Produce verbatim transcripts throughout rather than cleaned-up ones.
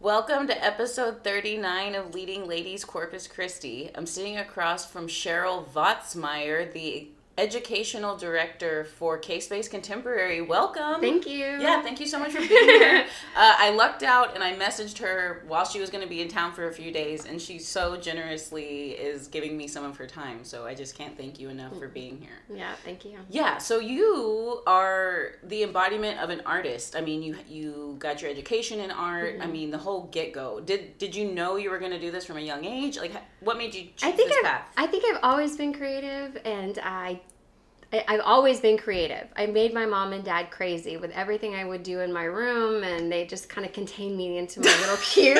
Welcome to episode thirty-nine of Leading Ladies Corpus Christi. I'm sitting across from Cheryl Votsmeyer, the educational director for K-Space Contemporary. Welcome. Thank you. Yeah, thank you so much for being here. uh, I lucked out and I messaged her while she was going to be in town for a few days, and she so generously is giving me some of her time, so I just can't thank you enough for being here. Yeah, thank you. Yeah, so you are the embodiment of an artist. I mean, you you got your education in art. Mm-hmm. I mean, the whole get-go. Did did you know you were going to do this from a young age? Like, what made you choose I think this I've, path? I think I've always been creative, and I I've always been creative. I made my mom and dad crazy with everything I would do in my room, and they just kind of contained me into my little cube.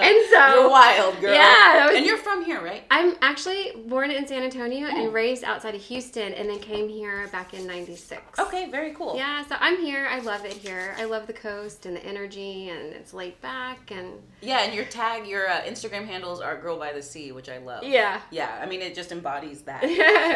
And so you're wild, girl. Yeah, was, and you're from here, right? I'm actually born in San Antonio oh. and raised outside of Houston, and then came here back in ninety-six. Okay, very cool. Yeah, so I'm here. I love it here. I love the coast and the energy, and it's laid back. And yeah, and your tag, your uh, Instagram handles are Girl by the Sea, which I love. Yeah, yeah. I mean, it just embodies that.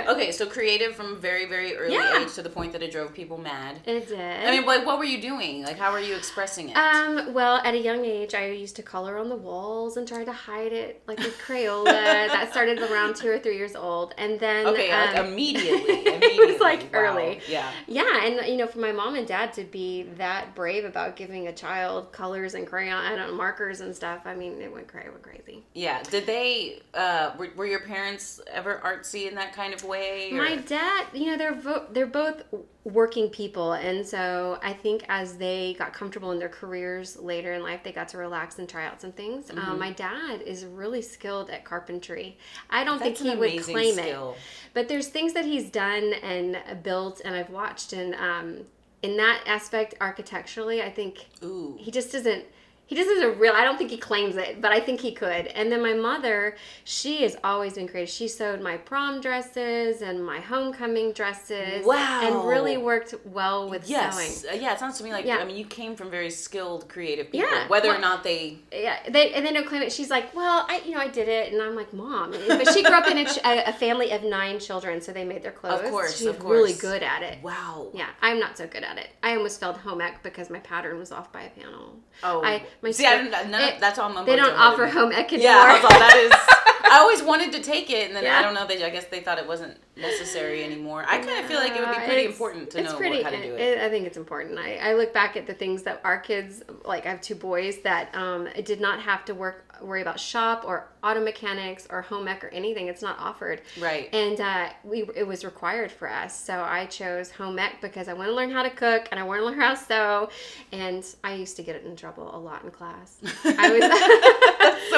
Okay, so. Creative from very, very early yeah. age to the point that it drove people mad. It did. I mean, like, what were you doing? Like, how were you expressing it? Um, well, at a young age, I used to color on the walls and try to hide it, like with Crayola. That started around two or three years old, and then okay, um, like immediately, immediately. It was like wow. early. Yeah. Yeah, and you know, for my mom and dad to be that brave about giving a child colors and crayon, I don't know, markers and stuff. I mean, it went crazy. It went crazy. Yeah. Did they? Uh, were, were your parents ever artsy in that kind of way? Or? My dad, you know, they're vo- they're both working people, and so I think as they got comfortable in their careers later in life, they got to relax and try out some things. Mm-hmm. Um, my dad is really skilled at carpentry. I don't That's think he an would claim skill. It, but there's things that he's done and built, and I've watched, and um, in that aspect, architecturally, I think Ooh. he just isn't. He just is a real, I don't think he claims it, but I think he could. And then my mother, she has always been creative. She sewed my prom dresses and my homecoming dresses. Wow. And really worked well with yes. sewing. Yeah, it sounds to me like, yeah. I mean, you came from very skilled, creative people. Yeah. Whether well, or not they... Yeah, they, and they don't claim it. She's like, well, I, you know, I did it. And I'm like, Mom. But she grew up in a, a family of nine children, so they made their clothes. Of course, She's of course. really good at it. Wow. Yeah, I'm not so good at it. I almost failed home ec because my pattern was off by a panel. Oh, I, My See, I don't, none it, of, that's all mumbo They don't jumbo offer home ec anymore. Yeah, that's all that is. I always wanted to take it, and then yeah. I don't know. They, I guess they thought it wasn't necessary anymore. I kind of feel like it would be pretty it's, important to know pretty, what, how to do it. it. I think it's important. I, I look back at the things that our kids, like I have two boys, that um, did not have to work worry about shop or auto mechanics or home ec or anything. It's not offered. Right. And uh, we it was required for us. So I chose home ec because I want to learn how to cook and I want to learn how to sew. And I used to get in trouble a lot in class. I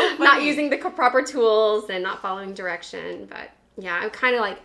was so not using the proper tools and not following direction. But yeah, I'm kind of like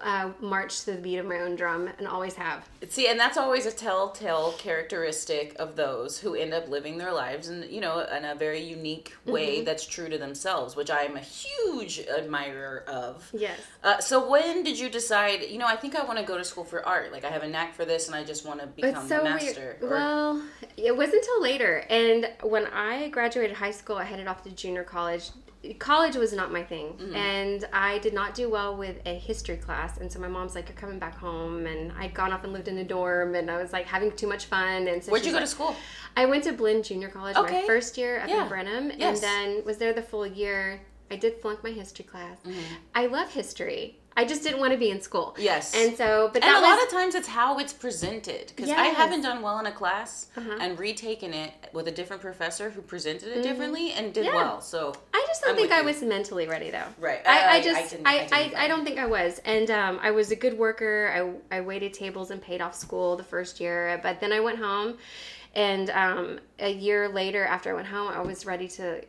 Uh, march to the beat of my own drum and always have. See, and that's always a telltale characteristic of those who end up living their lives in, you know, in a very unique way mm-hmm. that's true to themselves, which I am a huge admirer of. Yes. Uh, so when did you decide, you know, I think I want to go to school for art. Like, I have a knack for this and I just want to become so a master. Or... Well, it wasn't until later. And when I graduated high school, I headed off to junior college. College was not my thing, mm-hmm. and I did not do well with a history class, and so my mom's like, you're coming back home, and I'd gone off and lived in a dorm, and I was like having too much fun. And so Where'd you go like, to school? I went to Blinn Junior College okay. my first year up yeah. in Brenham, yes. and then was there the full year. I did flunk my history class. Mm-hmm. I love history. I just didn't want to be in school. Yes. And so, but that And a was, lot of times it's how it's presented. Because yes. I haven't done well in a class uh-huh. and retaken it with a different professor who presented it mm-hmm. differently and did yeah. well. So I just don't I'm think I you. was mentally ready though. Right. I, I, I just, I didn't, I, I, didn't I, I don't think I was. And um, I was a good worker. I, I waited tables and paid off school the first year. But then I went home. And um, a year later after I went home, I was ready to...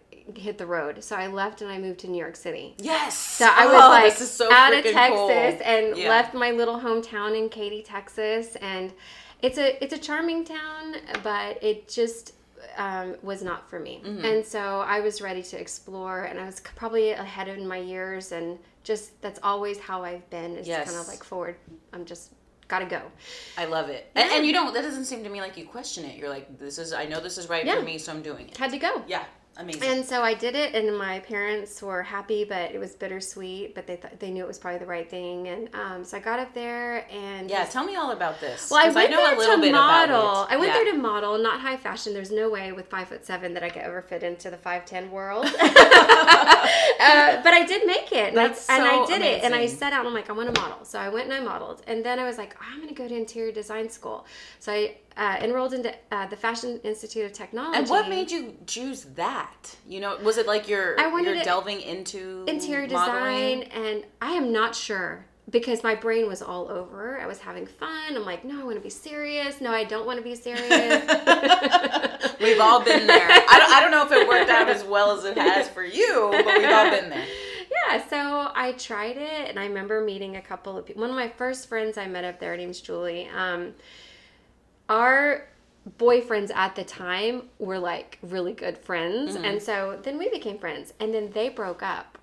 hit the road. So I left and I moved to New York City. Yes. So I was oh, like this is so out of Texas cold. and yeah. left my little hometown in Katy, Texas. And it's a it's a charming town, but it just um, was not for me. Mm-hmm. And so I was ready to explore, and I was probably ahead of my years, and just that's always how I've been. It's yes. kind of like forward. I'm just gotta go. I love it. Yeah. And, and you don't, that doesn't seem to me like you question it. You're like, this is, I know this is right yeah. for me, so I'm doing it. Had to go. Yeah. amazing. And so I did it, and my parents were happy, but it was bittersweet, but they th- they knew it was probably the right thing. And um, so I got up there and... Yeah, tell me all about this. Well, I went I know there a little to bit model. About it. I went yeah. there to model, not high fashion. There's no way with five foot seven that I could ever fit into the five ten world. uh, but I did make it. And That's I, so And I did amazing. It. And I set out, and I'm like, I want to model. So I went and I modeled. And then I was like, oh, I'm going to go to interior design school. So I... Uh, enrolled into uh, the Fashion Institute of Technology. And what made you choose that? You know, was it like you're, I wanted you're delving into interior modeling? Design? And I am not sure, because my brain was all over. I was having fun. I'm like, no, I want to be serious. No, I don't want to be serious. We've all been there. I don't, I don't know if it worked out as well as it has for you, but we've all been there. Yeah, so I tried it, and I remember meeting a couple of people. One of my first friends I met up there, her name's Julie. Um, Our boyfriends at the time were like really good friends. Mm-hmm. And so then we became friends, and then they broke up,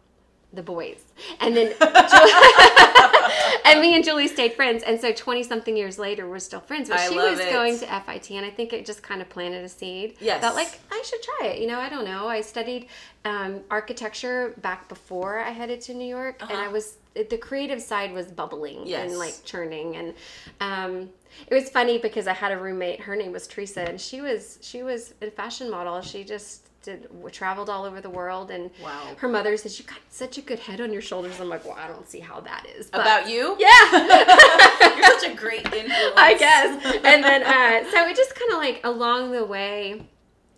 the boys. And then Julie, and me and Julie stayed friends. And so twenty something years later, we're still friends, but I she was it. going to F I T, and I think it just kind of planted a seed. Yes. That like, I should try it. You know, I don't know. I studied um, architecture back before I headed to New York, uh-huh. and I was, the creative side was bubbling yes. and like churning, and um, it was funny because I had a roommate. Her name was Teresa, and she was she was a fashion model. She just did traveled all over the world, and wow. her mother says, "You got such a good head on your shoulders." I'm like, "Well, I don't see how that is." But, about you? Yeah, you're such a great influence, I guess. And then uh, so it just kind of like along the way,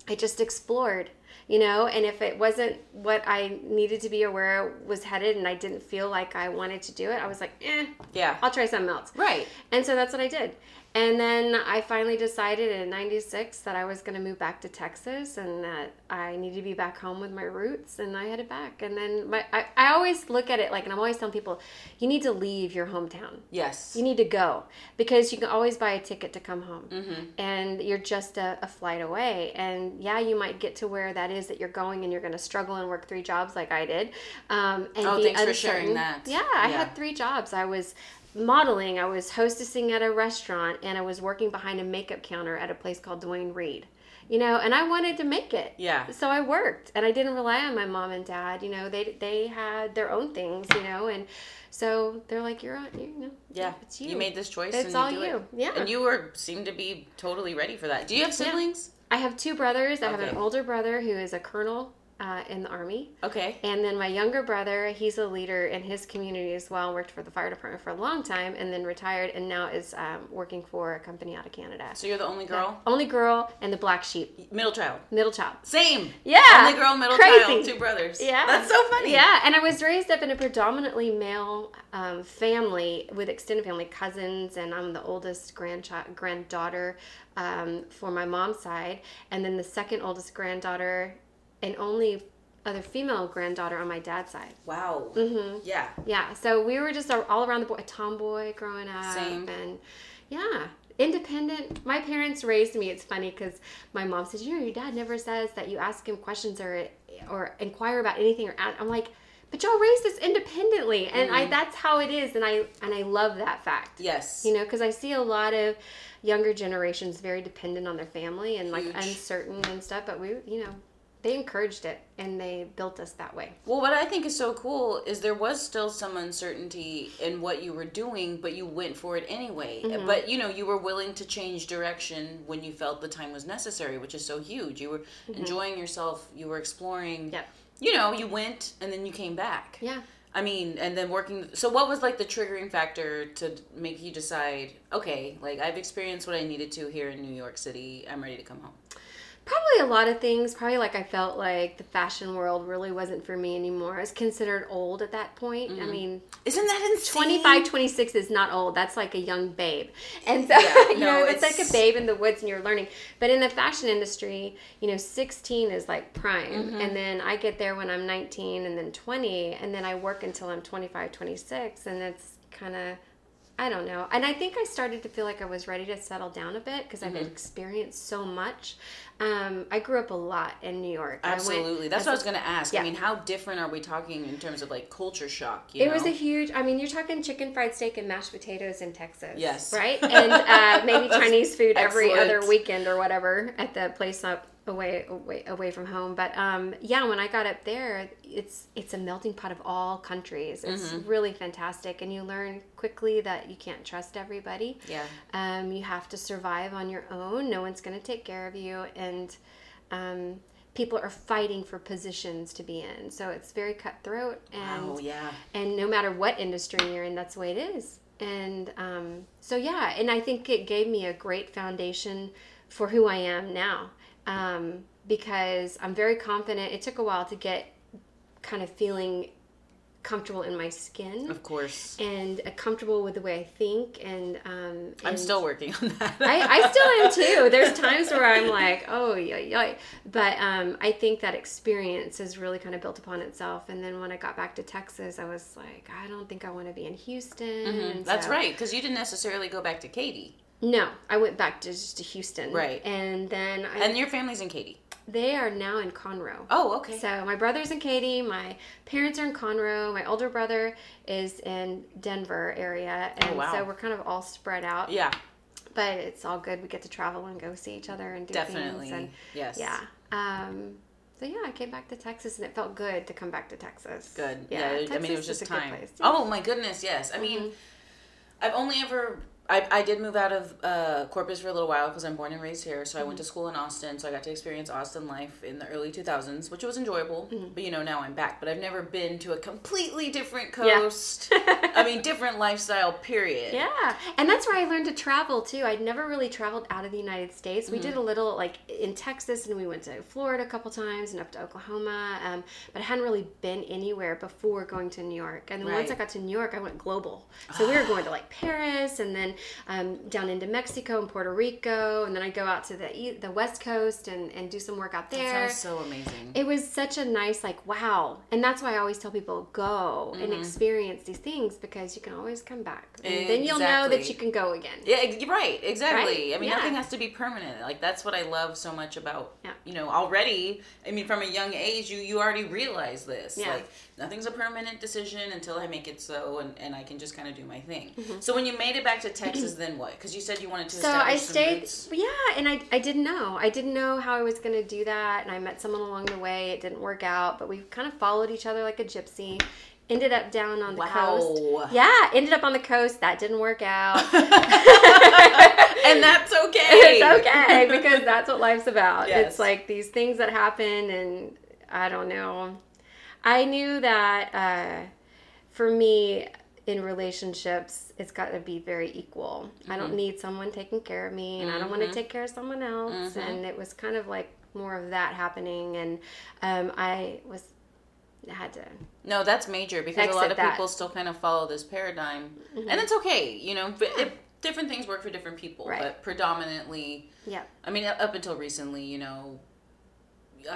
I just explored. You know, and if it wasn't what I needed to be or where I was headed, and I didn't feel like I wanted to do it, I was like, eh, yeah, I'll try something else. Right. And so that's what I did. And then I finally decided in ninety-six that I was going to move back to Texas, and that I needed to be back home with my roots, and I headed back. And then my, I, I always look at it like, and I'm always telling people, you need to leave your hometown. Yes. You need to go, because you can always buy a ticket to come home, mm-hmm. and you're just a, a flight away. And yeah, you might get to where that is that you're going, and you're going to struggle and work three jobs like I did. Um, and oh, thanks uncertain. for sharing that. Yeah, I yeah. had three jobs. I was... modeling, I was hostessing at a restaurant, and I was working behind a makeup counter at a place called Dwayne Reed, you know, and I wanted to make it. Yeah. So I worked, and I didn't rely on my mom and dad, you know, they they had their own things, you know, and so they're like, you're on, you know, yeah, it's you. You made this choice. It's and all you. Do you. It. Yeah. And you were, seemed to be totally ready for that. Do you have siblings? Yeah. I have two brothers. I okay. have an older brother who is a colonel. Uh, in the Army. Okay. And then my younger brother, he's a leader in his community as well, worked for the fire department for a long time, and then retired, and now is um, working for a company out of Canada. So you're the only girl? The only girl and the black sheep. Middle child. Middle child. Same. Yeah. Only girl, middle Crazy. child, two brothers. Yeah. That's so funny. Yeah, and I was raised up in a predominantly male um, family with extended family cousins, and I'm the oldest grandchild, granddaughter um, for my mom's side, and then the second oldest granddaughter and only other female granddaughter on my dad's side. Wow. Mm-hmm. Yeah. Yeah. So we were just all around the boy, a tomboy growing up. Same. And yeah, independent. My parents raised me. It's funny because my mom says, you know, your dad never says that you ask him questions or or inquire about anything. Or I'm like, but y'all raised us independently, and mm-hmm. I that's how it is, and I and I love that fact. Yes. You know, because I see a lot of younger generations very dependent on their family and Huge. like uncertain and stuff. But we, you know. They encouraged it, and they built us that way. Well, what I think is so cool is there was still some uncertainty in what you were doing, but you went for it anyway. Mm-hmm. But, you know, you were willing to change direction when you felt the time was necessary, which is so huge. You were mm-hmm. enjoying yourself. You were exploring. Yep. You know, you went, and then you came back. Yeah. I mean, and then working... So what was, like, the triggering factor to make you decide, okay, like, I've experienced what I needed to here in New York City. I'm ready to come home. Probably a lot of things. Probably like I felt like the fashion world really wasn't for me anymore. I was considered old at that point. Mm-hmm. I mean, isn't that insane? twenty-five, twenty-six is not old. That's like a young babe. And so, yeah, you no, know, it's... it's like a babe in the woods and you're learning. But in the fashion industry, you know, sixteen is like prime. Mm-hmm. And then I get there when I'm nineteen and then twenty. And then I work until I'm twenty-five, twenty-six. And it's kind of... I don't know. And I think I started to feel like I was ready to settle down a bit because mm-hmm. I've experienced so much. Um, I grew up a lot in New York. Absolutely. Went, That's what I was going to ask. Yeah. I mean, how different are we talking in terms of like culture shock? You it know? was a huge, I mean, you're talking chicken fried steak and mashed potatoes in Texas. Yes. Right? And uh, maybe Chinese food every excellent. other weekend or whatever at the place up away away away from home. But um, yeah, when I got up there, it's it's a melting pot of all countries. It's mm-hmm. really fantastic, and you learn quickly that you can't trust everybody. Yeah, um, you have to survive on your own. No one's going to take care of you, and um, people are fighting for positions to be in. So it's very cutthroat, and wow, yeah, and no matter what industry you're in, that's the way it is. And um, so yeah, and I think it gave me a great foundation for who I am now. Um, because I'm very confident. It took a while to get kind of feeling comfortable in my skin. Of course. And uh, comfortable with the way I think. And, um, and I'm still working on that. I, I still am too. There's times where I'm like, oh, yeah, yeah. But, um, I think that experience has really kind of built upon itself. And then when I got back to Texas, I was like, I don't think I want to be in Houston. Mm-hmm. That's so, right. 'Cause you didn't necessarily go back to Katy. No, I went back to just to Houston. Right. And then I... And your family's in Katy? They are now in Conroe. Oh, okay. So my brother's in Katy, my parents are in Conroe, my older brother is in Denver area, and oh, wow. so we're kind of all spread out. Yeah. But it's all good. We get to travel and go see each other and do Definitely. Things. Definitely, yes. Yeah. Um, so yeah, I came back to Texas, and it felt good to come back to Texas. Good. Yeah, yeah Texas I mean, it was just time. Yeah. Oh, my goodness, yes. I mean, mm-hmm. I've only ever... I, I did move out of uh, Corpus for a little while because I'm born and raised here. So mm-hmm. I went to school in Austin. So I got to experience Austin life in the early two thousands, which was enjoyable. Mm-hmm. But, you know, now I'm back. But I've never been to a completely different coast. Yeah. I mean, different lifestyle, period. Yeah. And that's where I learned to travel, too. I'd never really traveled out of the United States. We mm-hmm. did a little, like, in Texas, and we went to Florida a couple times and up to Oklahoma. Um, but I hadn't really been anywhere before going to New York. And then right. once I got to New York, I went global. So we were going to, like, Paris and then Um, down into Mexico and Puerto Rico, and then I'd go out to the the West Coast and, and do some work out there. That sounds so amazing. It was such a nice, like, wow. And that's why I always tell people, go mm-hmm. and experience these things, because you can always come back. And exactly. then you'll know that you can go again. Yeah, right. Exactly. Right? I mean, yeah. nothing has to be permanent. Like, that's what I love so much about, yeah. you know, already, I mean, from a young age, you, you already realize this. Yeah. Like, nothing's a permanent decision until I make it so, and, and I can just kind of do my thing. Mm-hmm. So when you made it back to Texas, then what? Because you said you wanted to so establish I stayed, some roots. Yeah, and I I didn't know. I didn't know how I was going to do that, and I met someone along the way. It didn't work out, but we kind of followed each other like a gypsy. Ended up down on the wow. coast. Yeah, ended up on the coast. That didn't work out. And that's okay. It's okay, because that's what life's about. Yes. It's like these things that happen, and I don't know. I knew that uh, for me... in relationships, it's got to be very equal. Mm-hmm. I don't need someone taking care of me, and mm-hmm. I don't want to take care of someone else. Mm-hmm. And it was kind of like more of that happening, and um, I was had to. No, that's major, because a lot of that. People still kind of follow this paradigm, mm-hmm. and it's okay, you know. Yeah. It, different things work for different people, right. but predominantly, yeah. I mean, up until recently, you know.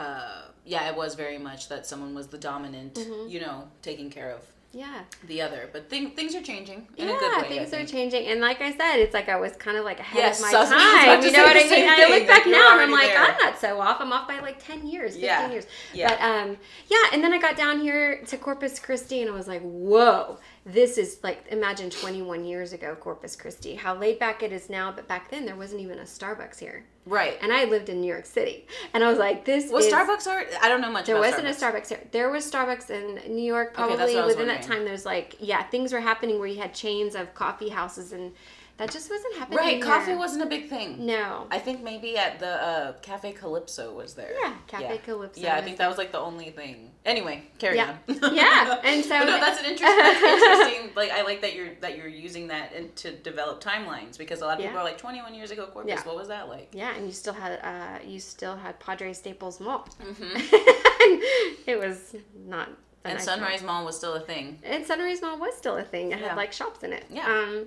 Uh, yeah, it was very much that someone was the dominant, mm-hmm. you know, taking care of. Yeah. The other. But thing, things are changing in yeah, a good way. Yeah, things are changing. And like I said, it's like I was kind of like ahead yes, of my so time. You know what I mean? Thing. I look back like now and I'm like, there. I'm not so off. I'm off by like ten years, fifteen yeah. years. Yeah. But um, yeah, and then I got down here to Corpus Christi and I was like, whoa. This is like, imagine twenty-one years ago, Corpus Christi, how laid back it is now. But back then there wasn't even a Starbucks here. Right. And I lived in New York City. And I was like, this well, is... Well, Starbucks are... I don't know much there about There wasn't Starbucks. a Starbucks here. There was Starbucks in New York probably okay, within wondering. That time. There's like, yeah, things were happening where you had chains of coffee houses and... That just wasn't happening Right, here. Coffee wasn't a big thing. No. I think maybe at the uh, Cafe Calypso was there. Yeah, Cafe yeah. Calypso. Yeah, I think there. That was like the only thing. Anyway, carry yeah. on. Yeah, and so... But no, that's an interesting, interesting... Like, I like that you're that you're using that in, to develop timelines, because a lot of yeah. people are like, twenty-one years ago, Corpus, yeah. what was that like? Yeah, and you still had uh, you still had Padre Staples Mall. Mm-hmm. It was not... And nice Sunrise Mall. Mall was still a thing. And Sunrise Mall was still a thing. It yeah. had, like, shops in it. Yeah. Um,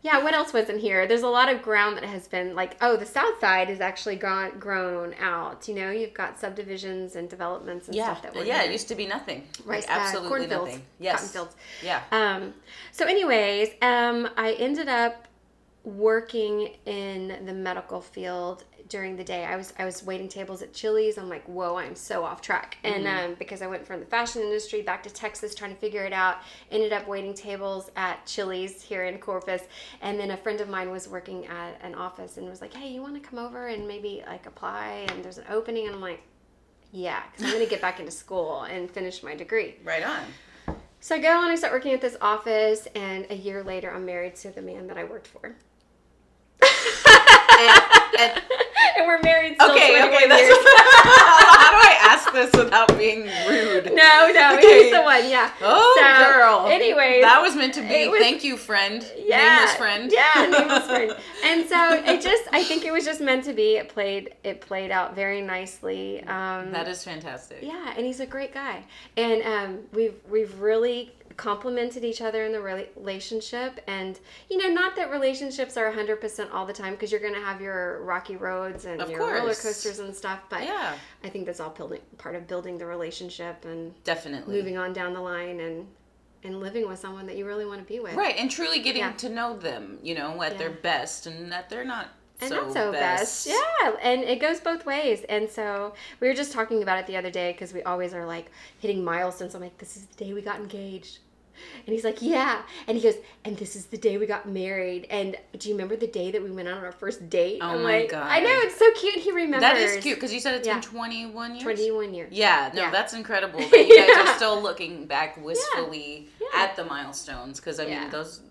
yeah, what else was in here? There's a lot of ground that has been, like, oh, the South Side has actually gone, grown out. You know, you've got subdivisions and developments and yeah. stuff that were Yeah, here. It used to be nothing. Right. Like, absolutely uh, cornfields, nothing. Yes. Cotton fields. Yeah. Um, so anyways, um, I ended up working in the medical field during the day. I was I was waiting tables at Chili's. I'm like, whoa, I'm so off track. And mm-hmm. um, because I went from the fashion industry back to Texas trying to figure it out, ended up waiting tables at Chili's here in Corpus. And then a friend of mine was working at an office and was like, hey, you want to come over and maybe like apply? And there's an opening. And I'm like, yeah, because I'm going to get back into school and finish my degree. Right on. So I go and I start working at this office, and a year later, I'm married to the man that I worked for. and, and, and we're married still. Okay, okay, that's years. How do I ask this without being rude? No, no, okay. He's the one, yeah. Oh, so, girl. Anyways. That was meant to be. Was, Thank you, friend. Yeah. Nameless friend. Yeah, nameless friend. And so it just, I think it was just meant to be. It played, it played out very nicely. Um, that is fantastic. Yeah, and he's a great guy. And um, we've we've really complemented each other in the relationship. And, you know, not that relationships are one hundred percent all the time, because you're going to have your rocky roads and of your course. Roller coasters and stuff. But yeah. I think that's all building, part of building the relationship and definitely moving on down the line and, and living with someone that you really want to be with. Right. And truly getting yeah. to know them, you know, at yeah. their best, and that they're not and so, not so best. best. Yeah. And it goes both ways. And so we were just talking about it the other day, because we always are like hitting milestones. I'm like, this is the day we got engaged. And he's like, yeah. And he goes, and this is the day we got married. And do you remember the day that we went on our first date? Oh, I'm my like, God. I know. It's so cute. He remembers. That is cute, because you said it's yeah. been twenty-one years? twenty-one years. Yeah. No, yeah. That's incredible that you guys yeah. are still looking back wistfully yeah. Yeah. at the milestones. Because, I mean, yeah. those...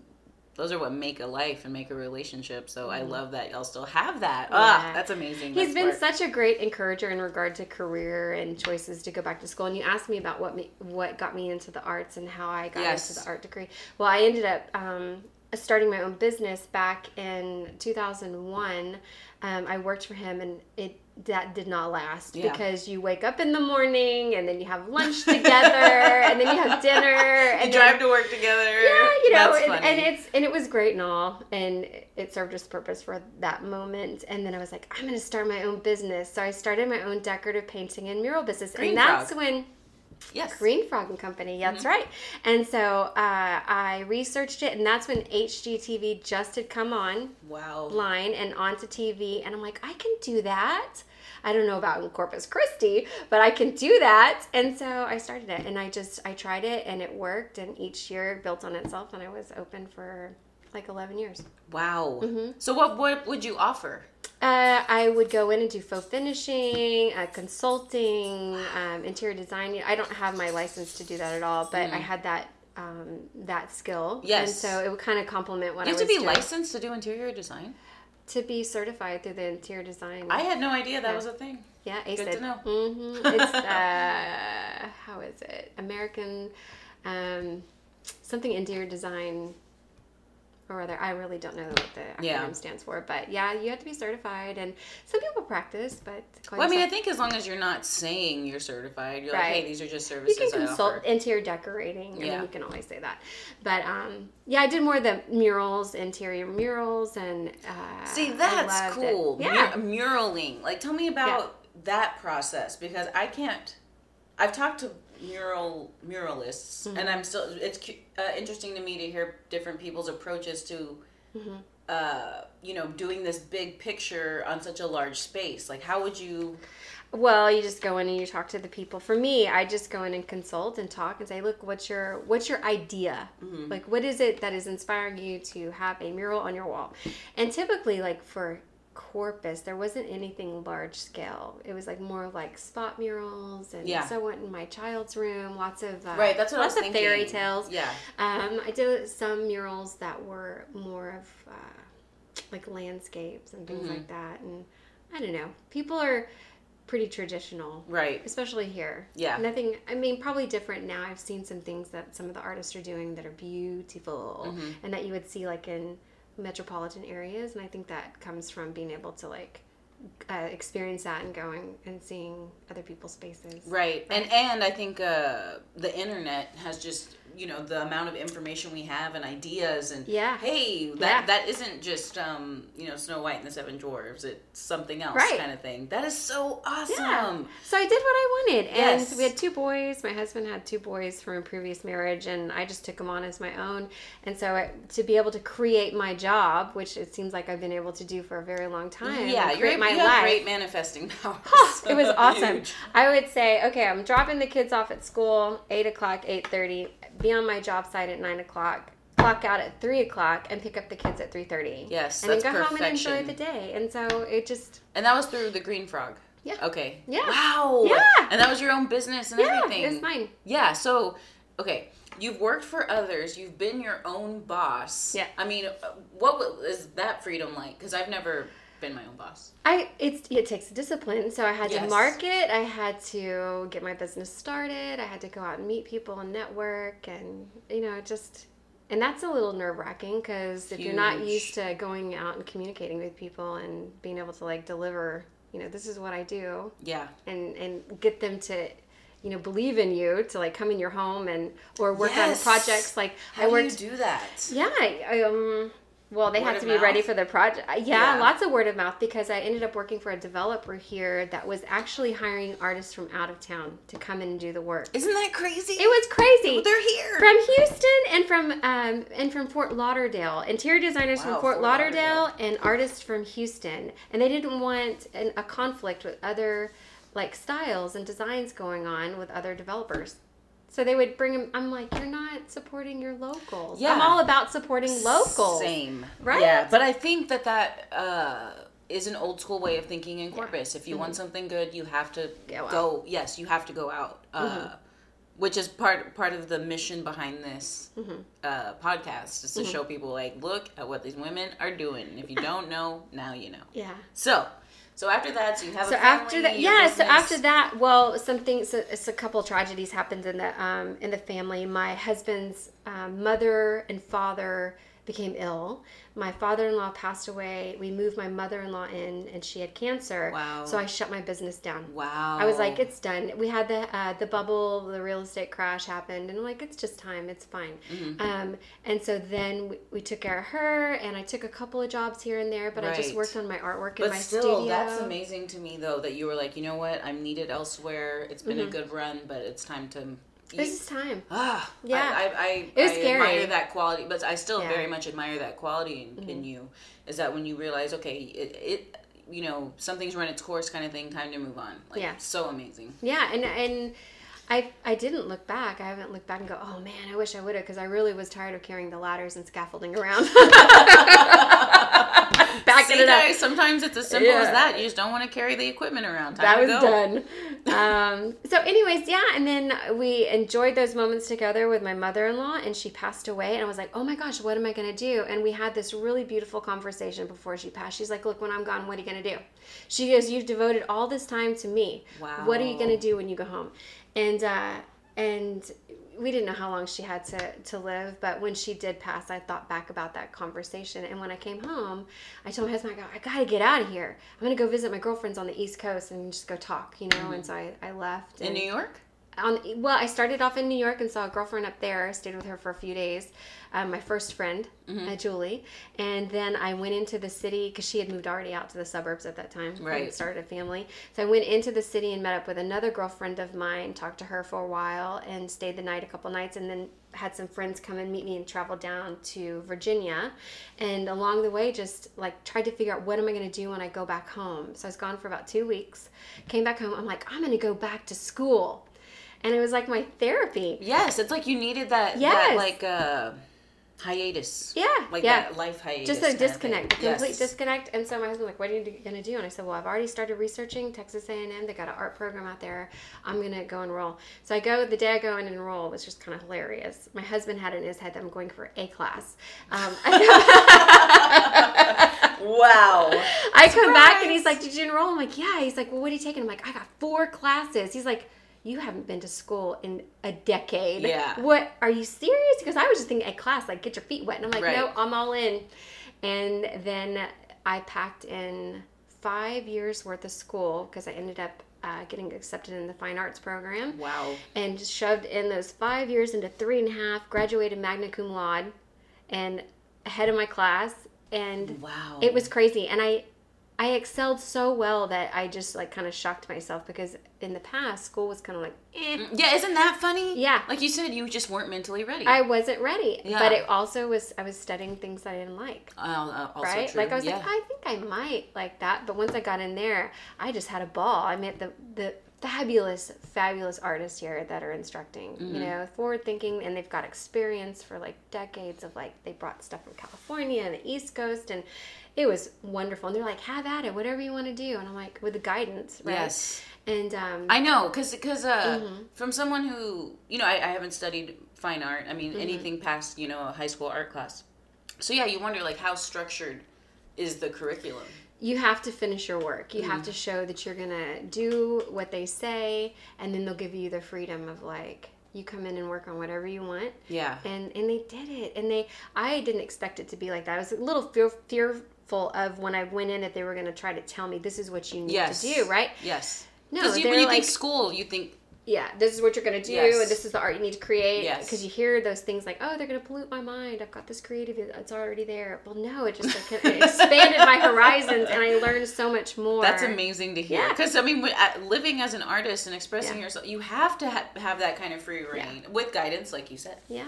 Those are what make a life and make a relationship. So I love that y'all still have that. Ah, yeah. That's amazing. He's that's been smart. Such a great encourager in regard to career and choices to go back to school. And you asked me about what me, what got me into the arts and how I got yes. into the art degree. Well, I ended up um, starting my own business back in two thousand one. Um, I worked for him, and it that did not last yeah. because you wake up in the morning and then you have lunch together and then you have dinner and you then, drive to work together. Yeah, you know, That's and, funny. and it's and it was great and all, and it served its purpose for that moment. And then I was like, I'm going to start my own business. So I started my own decorative painting and mural business, Green and Frog. That's when. Yes. Green Frog and Company. Yeah, that's mm-hmm. right. And so uh, I researched it, and that's when H G T V just had come on. Wow. Line and onto T V. And I'm like, I can do that. I don't know about in Corpus Christi, but I can do that. And so I started it, and I just, I tried it, and it worked. And each year it built on itself, and I was open for like eleven years. Wow. Mm-hmm. So what, what would you offer? Uh, I would go in and do faux finishing, uh, consulting, um, interior design. I don't have my license to do that at all, but mm. I had that um, that skill. Yes. And so it would kind of complement what I was doing. You have to be licensed to do interior design? To be certified through the interior design. I had no idea that was a thing. Yeah, ACED. Good to know. Mm-hmm. It's, uh, how is it? American, um, something interior design... Or rather, I really don't know what the acronym yeah. stands for. But yeah, you have to be certified. And some people practice, but... Well, I mean, I think as long as you're not saying you're certified, you're right. like, hey, these are just services I offer. You can consult interior decorating. Yeah. I mean, you can always say that. But um, yeah, I did more of the murals, interior murals, and... Uh, See, that's cool. It. Yeah. Mur- muraling. Like, tell me about yeah. that process, because I can't... I've talked to... mural muralists mm-hmm. and I'm still it's uh, interesting to me to hear different people's approaches to mm-hmm. uh you know doing this big picture on such a large space. Like, how would you well you just go in and you talk to the people. For me, I just go in and consult and talk and say, look, what's your what's your idea? Mm-hmm. Like, what is it that is inspiring you to have a mural on your wall? And typically, like, for Corpus, there wasn't anything large scale. It was like more like spot murals, and yeah. so I went in my child's room. Lots of uh, right. That's what lots I was of thinking. Fairy tales. Yeah. Um, I did some murals that were more of uh, like landscapes and things mm-hmm. like that. And I don't know. People are pretty traditional, right? Especially here. Yeah. Nothing. I mean, probably different now. I've seen some things that some of the artists are doing that are beautiful, mm-hmm. and that you would see like in metropolitan areas, and I think that comes from being able to like uh, experience that and going and seeing other people's spaces. Right, right. and and I think uh, the internet has just you know, the amount of information we have and ideas and, yeah. hey, that, yeah. that isn't just, um, you know, Snow White and the Seven Dwarves. It's something else right. kind of thing. That is so awesome. Yeah. So I did what I wanted. And yes. we had two boys. My husband had two boys from a previous marriage, and I just took them on as my own. And so I, to be able to create my job, which it seems like I've been able to do for a very long time. Yeah, you're my you life. Great manifesting power. It was awesome. Huge. I would say, okay, I'm dropping the kids off at school, eight o'clock, eight thirty, be on my job site at nine o'clock, clock out at three o'clock, and pick up the kids at three thirty. Yes, and that's then go perfection. Home and enjoy the day. And so it just... And that was through the Green Frog. Yeah. Okay. Yeah. Wow. Yeah. And that was your own business and yeah, everything. Yeah, it was mine. Yeah, so, okay, you've worked for others. You've been your own boss. Yeah. I mean, what is that freedom like? Because I've never... been my own boss. I it's it takes discipline. So I had yes. to market. I had to get my business started. I had to go out and meet people and network, and you know, just and that's a little nerve wracking because if you're not used to going out and communicating with people and being able to like deliver, you know, this is what I do. Yeah. And and get them to, you know, believe in you to like come in your home and or work yes. on projects. Like how I worked, do you do that? Yeah. I, um. Well, they had to be mouth. ready for the project. Yeah, yeah, lots of word of mouth because I ended up working for a developer here that was actually hiring artists from out of town to come in and do the work. Isn't that crazy? It was crazy. They're here. From Houston and from um, and from Fort Lauderdale. Interior designers wow, from Fort, Fort Lauderdale, Lauderdale and artists from Houston. And they didn't want an, a conflict with other like styles and designs going on with other developers. So they would bring them. I'm like, you're not supporting your locals. Yeah. I'm all about supporting locals. Same. Right? Yeah. But I think that that uh, is an old school way of thinking in Corpus. Yeah. If you mm-hmm. want something good, you have to go. go yes, you have to go out. Uh, mm-hmm. Which is part part of the mission behind this mm-hmm. uh, podcast is to mm-hmm. show people, like, look at what these women are doing. If you don't know, now you know. Yeah. So... So after that, so you have so a family, after that, yeah. Business. So after that, well, something. So it's a couple of tragedies happened in the um, in the family. My husband's um, mother and father became ill. My father-in-law passed away. We moved my mother-in-law in, and she had cancer. Wow. So I shut my business down. Wow. I was like, it's done. We had the uh, the bubble, the real estate crash happened, and I'm like, it's just time. It's fine. Mm-hmm. Um, and so then we, we took care of her, and I took a couple of jobs here and there, but right. I just worked on my artwork but in my still, studio. But still, that's amazing to me, though, that you were like, you know what? I'm needed elsewhere. It's been mm-hmm. a good run, but it's time to... You, this is time. Ah, yeah. I, I, I, I admire that quality, but I still yeah. very much admire that quality in, mm-hmm. in you, is that when you realize, okay, it, it, you know, something's run its course kind of thing, time to move on. Like, yeah. So amazing. Yeah, and and I I didn't look back. I haven't looked back and go, oh, man, I wish I would have, because I really was tired of carrying the ladders and scaffolding around. Backing See, it guys, up. Sometimes it's as simple yeah. as that. You just don't want to carry the equipment around. Time that was done. Um, so anyways, yeah, and then we enjoyed those moments together with my mother-in-law, and she passed away, and I was like, oh my gosh, what am I going to do? And we had this really beautiful conversation before she passed. She's like, look, when I'm gone, what are you going to do? She goes, you've devoted all this time to me. Wow. What are you going to do when you go home? And uh, and we didn't know how long she had to, to live, but when she did pass, I thought back about that conversation. And when I came home, I told my husband, I, go, I gotta get out of here. I'm gonna go visit my girlfriends on the East Coast and just go talk, you know? Mm-hmm. And so I, I left. And in New York? On, well, I started off in New York and saw a girlfriend up there. Stayed with her for a few days. Um, my first friend, mm-hmm. uh, Julie. And then I went into the city because she had moved already out to the suburbs at that time. Right. And started a family. So I went into the city and met up with another girlfriend of mine. Talked to her for a while and stayed the night a couple nights. And then had some friends come and meet me and travel down to Virginia. And along the way, just like tried to figure out what am I going to do when I go back home. So I was gone for about two weeks. Came back home. I'm like, I'm going to go back to school. And it was like my therapy. Yes, it's like you needed that, yes. that like, uh, hiatus. Yeah. Like yeah. that life hiatus. Just a disconnect, a complete yes. disconnect. And so my husband was like, what are you going to do? And I said, well, I've already started researching Texas A and M. They got an art program out there. I'm going to go enroll. So I go, the day I go and enroll was just kind of hilarious. My husband had in his head that I'm going for A class. Um, Wow. I Surprise. Come back and he's like, did you enroll? I'm like, yeah. He's like, well, what are you taking? I'm like, I got four classes. He's like, you haven't been to school in a decade. Yeah. What, are you serious? Because I was just thinking, a class, like, get your feet wet. And I'm like, right. no, I'm all in. And then I packed in five years worth of school because I ended up uh, getting accepted in the fine arts program. Wow. And shoved in those five years into three and a half, graduated magna cum laude and ahead of my class. And wow. It was crazy. And I, I excelled so well that I just like kind of shocked myself because in the past school was kind of like, eh. Yeah, isn't that funny? Yeah. Like you said, you just weren't mentally ready. I wasn't ready. Yeah. But it also was, I was studying things that I didn't like. Uh, also right? True. Like I was yeah. like, I think I might like that. But once I got in there, I just had a ball. I met the, the fabulous, fabulous artists here that are instructing, mm-hmm. you know, forward thinking. And they've got experience for like decades of like, they brought stuff from California and the East Coast and it was wonderful. And they're like, have at it, whatever you want to do. And I'm like, with the guidance, right? Yes. And um, I know, because because uh, mm-hmm. from someone who, you know, I, I haven't studied fine art. I mean, mm-hmm. anything past, you know, a high school art class. So, yeah, you wonder, like, how structured is the curriculum? You have to finish your work. You mm-hmm. have to show that you're going to do what they say, and then they'll give you the freedom of, like, you come in and work on whatever you want. Yeah. And and they did it. And they, I didn't expect it to be like that. I was a little fear, fearful. Of when I went in that they were going to try to tell me this is what you need yes. to do, right? Yes. No, because when you like, think school, you think... Yeah, this is what you're going to do, yes. and this is the art you need to create. Yes. Because you hear those things like, oh, they're going to pollute my mind. I've got this creative, it's already there. Well, no, it just like, it expanded my horizons, and I learned so much more. That's amazing to hear. Because, yeah. I mean, living as an artist and expressing yeah. yourself, you have to ha- have that kind of free reign yeah. with guidance, like you said. Yeah.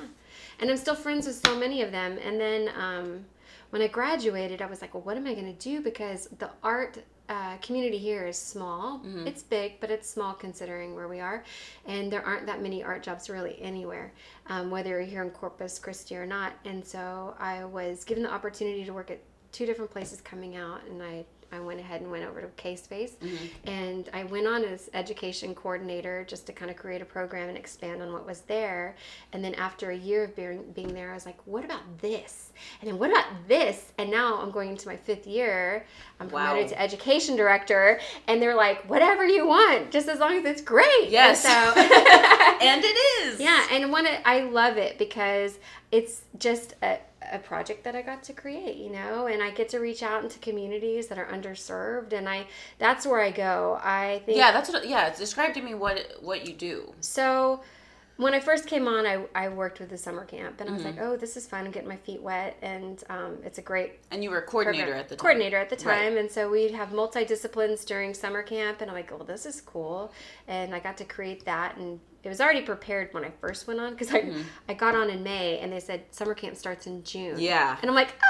And I'm still friends with so many of them. And then... um when I graduated, I was like, well, what am I going to do? Because the art uh, community here is small. Mm-hmm. It's big, but it's small considering where we are. And there aren't that many art jobs really anywhere, um, whether you're here in Corpus Christi or not. And so I was given the opportunity to work at two different places coming out. And I, I went ahead and went over to K-Space. Mm-hmm. And I went on as education coordinator just to kind of create a program and expand on what was there. And then after a year of being, being there, I was like, what about this? And then what about this? And now I'm going into my fifth year. I'm promoted wow. to education director. And they're like, whatever you want, just as long as it's great. Yes. And, so, and it is. Yeah. And one, I love it because it's just a, a project that I got to create, you know, and I get to reach out into communities that are underserved. And I, that's where I go. I think. Yeah. That's what, yeah. Describe to me what, what you do. So when I first came on, I, I worked with the summer camp, and I was mm-hmm. like, oh, this is fun. I'm getting my feet wet, and um, it's a great And you were a coordinator program. at the time. Coordinator at the time, right. And so we'd have multi-disciplines during summer camp, and I'm like, oh, this is cool, and I got to create that, and it was already prepared when I first went on, because I, mm-hmm. I got on in May, and they said, summer camp starts in June. Yeah. And I'm like, oh.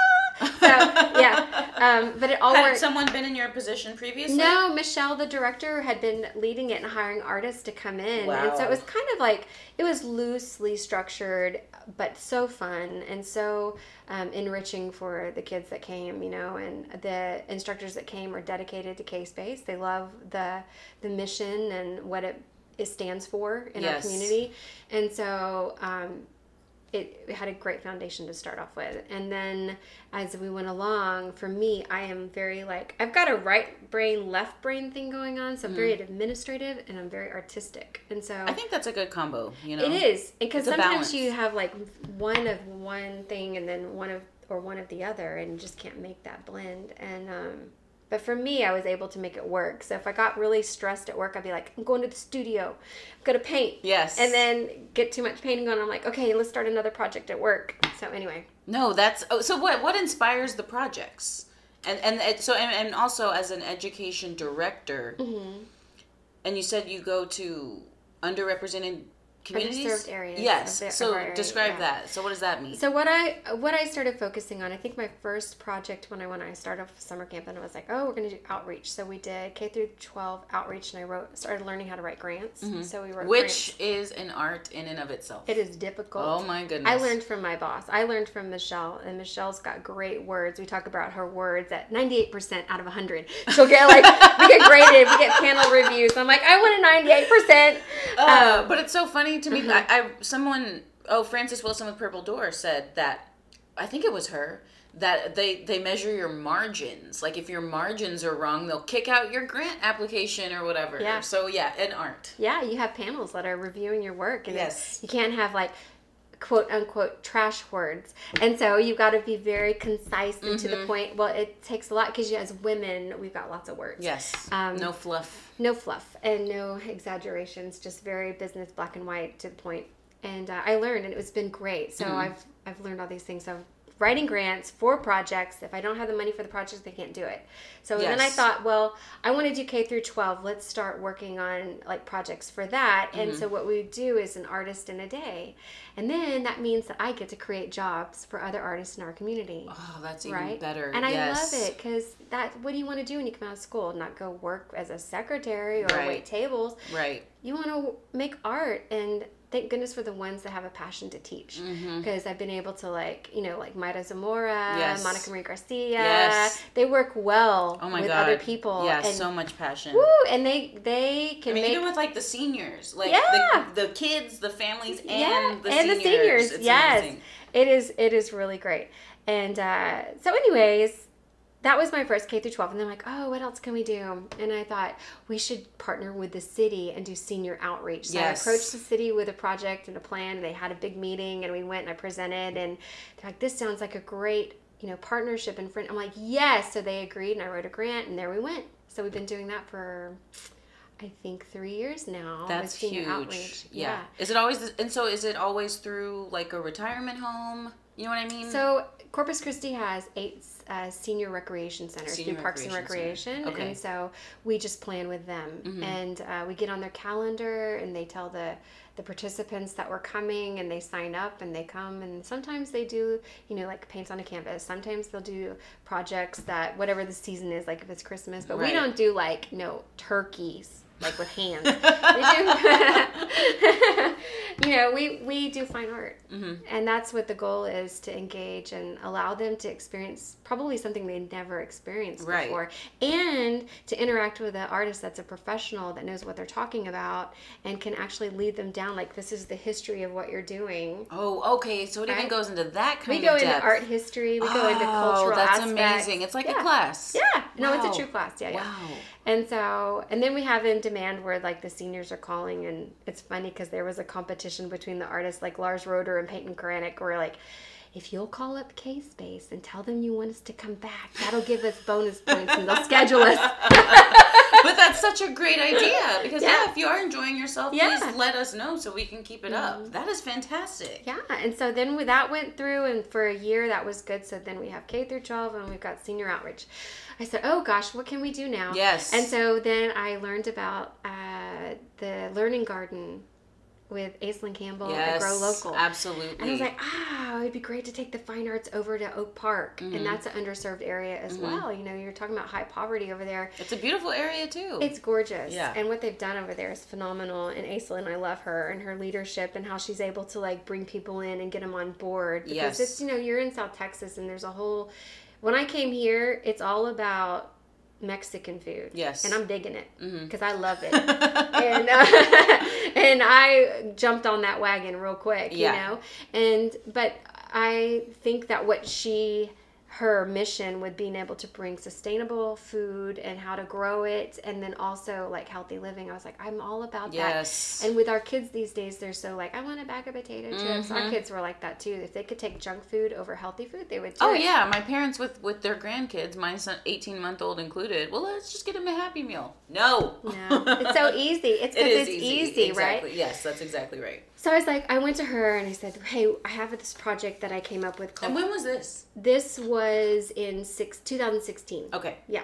So, yeah, um, but it all had worked. Had someone been in your position previously? No, Michelle, the director, had been leading it and hiring artists to come in. Wow. And so it was kind of like, it was loosely structured, but so fun and so um, enriching for the kids that came, you know, and the instructors that came were dedicated to K-Space. They love the the mission and what it, it stands for in yes. our community. And so... Um, It had a great foundation to start off with. And then as we went along, for me, I am very like, I've got a right brain, left brain thing going on. So I'm mm. very administrative and I'm very artistic. And so I think that's a good combo, you know? It is. Because sometimes you have like one of one thing and then one of, or one of the other, and you just can't make that blend. And, um, but for me, I was able to make it work. So if I got really stressed at work, I'd be like, I'm going to the studio. I'm going to paint. Yes. And then get too much painting on. I'm like, okay, let's start another project at work. So anyway. No, that's... Oh, so what what inspires the projects? And and it, so and, and also as an education director, mm-hmm. and you said you go to underrepresented communities? Underserved areas. Yes. The, so area, describe yeah. that. So what does that mean? So what I what I started focusing on, I think my first project when I went, I started off summer camp and I was like, oh, we're going to do outreach. So we did K through twelve outreach, and I wrote started learning how to write grants. Mm-hmm. So we wrote Which grants. is an art in and of itself. It is difficult. Oh my goodness. I learned from my boss. I learned from Michelle, and Michelle's got great words. We talk about her words at ninety-eight percent out of one hundred. She'll get like, we get graded, we get panel reviews. So I'm like, I want a ninety-eight percent. Uh, um, but it's so funny to me. Mm-hmm. I, I someone oh Frances Wilson with Purple Door said that, I think it was her, that they they measure your margins. Like if your margins are wrong, they'll kick out your grant application or whatever. Yeah. So yeah, in art. Yeah, you have panels that are reviewing your work, and yes. you can't have like quote unquote trash words. And so you've got to be very concise and mm-hmm. to the point. Well, it takes a lot because as women, we've got lots of words. Yes. Um, no fluff. No fluff and no exaggerations. Just very business, black and white, to the point. And uh, I learned, and it's been great. So mm-hmm. I've I've learned all these things. So writing grants for projects. If I don't have the money for the projects, they can't do it. So yes. then I thought, well, I want to do K through twelve. Let's start working on like projects for that. Mm-hmm. And so what we do is an artist in a day. And then that means that I get to create jobs for other artists in our community. Oh, that's even right? better. And yes. I love it because that, what do you want to do when you come out of school? Not go work as a secretary or right. wait tables. Right. You want to make art, and thank goodness for the ones that have a passion to teach, because mm-hmm. I've been able to, like, you know, like Myra Zamora, yes. Monica Marie Garcia, yes. they work well oh my with God. Other people. Yeah, and so much passion. Woo, and they, they can I mean, make... even with, like, the seniors, like, yeah. the, the kids, the families, and yeah. the and seniors. And the seniors, it's yes. amazing. It is, it is really great. And uh, so anyways... that was my first K through twelve, and then I'm like, oh, what else can we do? And I thought we should partner with the city and do senior outreach. So yes. I approached the city with a project and a plan, and they had a big meeting, and we went and I presented, and they're like, this sounds like a great, you know, partnership and friend. I'm like, yes. So they agreed, and I wrote a grant, and there we went. So we've been doing that for, I think, three years now. That's huge. Outreach. Yeah. yeah. Is it always? This, and so is it always through like a retirement home? You know what I mean? So Corpus Christi has eight uh, senior recreation centers senior through Parks and Recreation, okay. and so we just plan with them, mm-hmm. and uh, we get on their calendar, and they tell the, the participants that we're coming, and they sign up, and they come, and sometimes they do, you know, like paints on a canvas. Sometimes they'll do projects that, whatever the season is, like if it's Christmas, but right. we don't do, like, no, turkeys. Like with hands, we do, you know, we, we do fine art, mm-hmm. and that's what the goal is, to engage and allow them to experience probably something they never experienced right. before, and to interact with an artist that's a professional that knows what they're talking about and can actually lead them down. Like, this is the history of what you're doing. Oh, okay. So it right? even goes into that kind of depth. We go into art history. We oh, go into cultural aspects. Oh, that's amazing. It's like yeah. a class. Yeah. Wow. No, it's a true class. Yeah. yeah. Wow. And so, and then we have in demand where like the seniors are calling, and it's funny because there was a competition between the artists like Lars Roeder and Peyton Karanik where like, if you'll call up K-Space and tell them you want us to come back, that'll give us bonus points and they'll schedule us. But that's such a great idea because yeah, yeah if you are enjoying yourself, yeah. please let us know so we can keep it yeah. up. That is fantastic. Yeah, and so then that went through, and for a year that was good. So then we have K through twelve, and we've got senior outreach. I said, oh gosh, what can we do now? Yes. And so then I learned about uh, the Learning Garden with Aislinn Campbell yes, and Grow Local. Absolutely. And I was like, ah, oh, it'd be great to take the fine arts over to Oak Park. Mm-hmm. And that's an underserved area as mm-hmm. well. You know, you're talking about high poverty over there. It's a beautiful area too. It's gorgeous. Yeah. And what they've done over there is phenomenal. And Aislinn, I love her and her leadership and how she's able to like bring people in and get them on board. Because yes. it's, you know, you're in South Texas and there's a whole, when I came here, it's all about Mexican food. Yes. And I'm digging it because mm-hmm. I love it. and uh, and I jumped on that wagon real quick, yeah. you know. And but I think that what she her mission with being able to bring sustainable food and how to grow it, and then also like healthy living. I was like, I'm all about yes. that. And with our kids these days, they're so like, I want a bag of potato chips. Mm-hmm. Our kids were like that too. If they could take junk food over healthy food, they would do oh, it. Oh yeah. My parents with, with their grandkids, my son, eighteen month old included, well, let's just get him a Happy Meal. No. No. It's so easy. It's because it it's easy, easy exactly. right? Yes, that's exactly right. So I was like, I went to her and I said, hey, I have this project that I came up with. Called, and when was this? This was in six, two thousand sixteen. Okay. Yeah.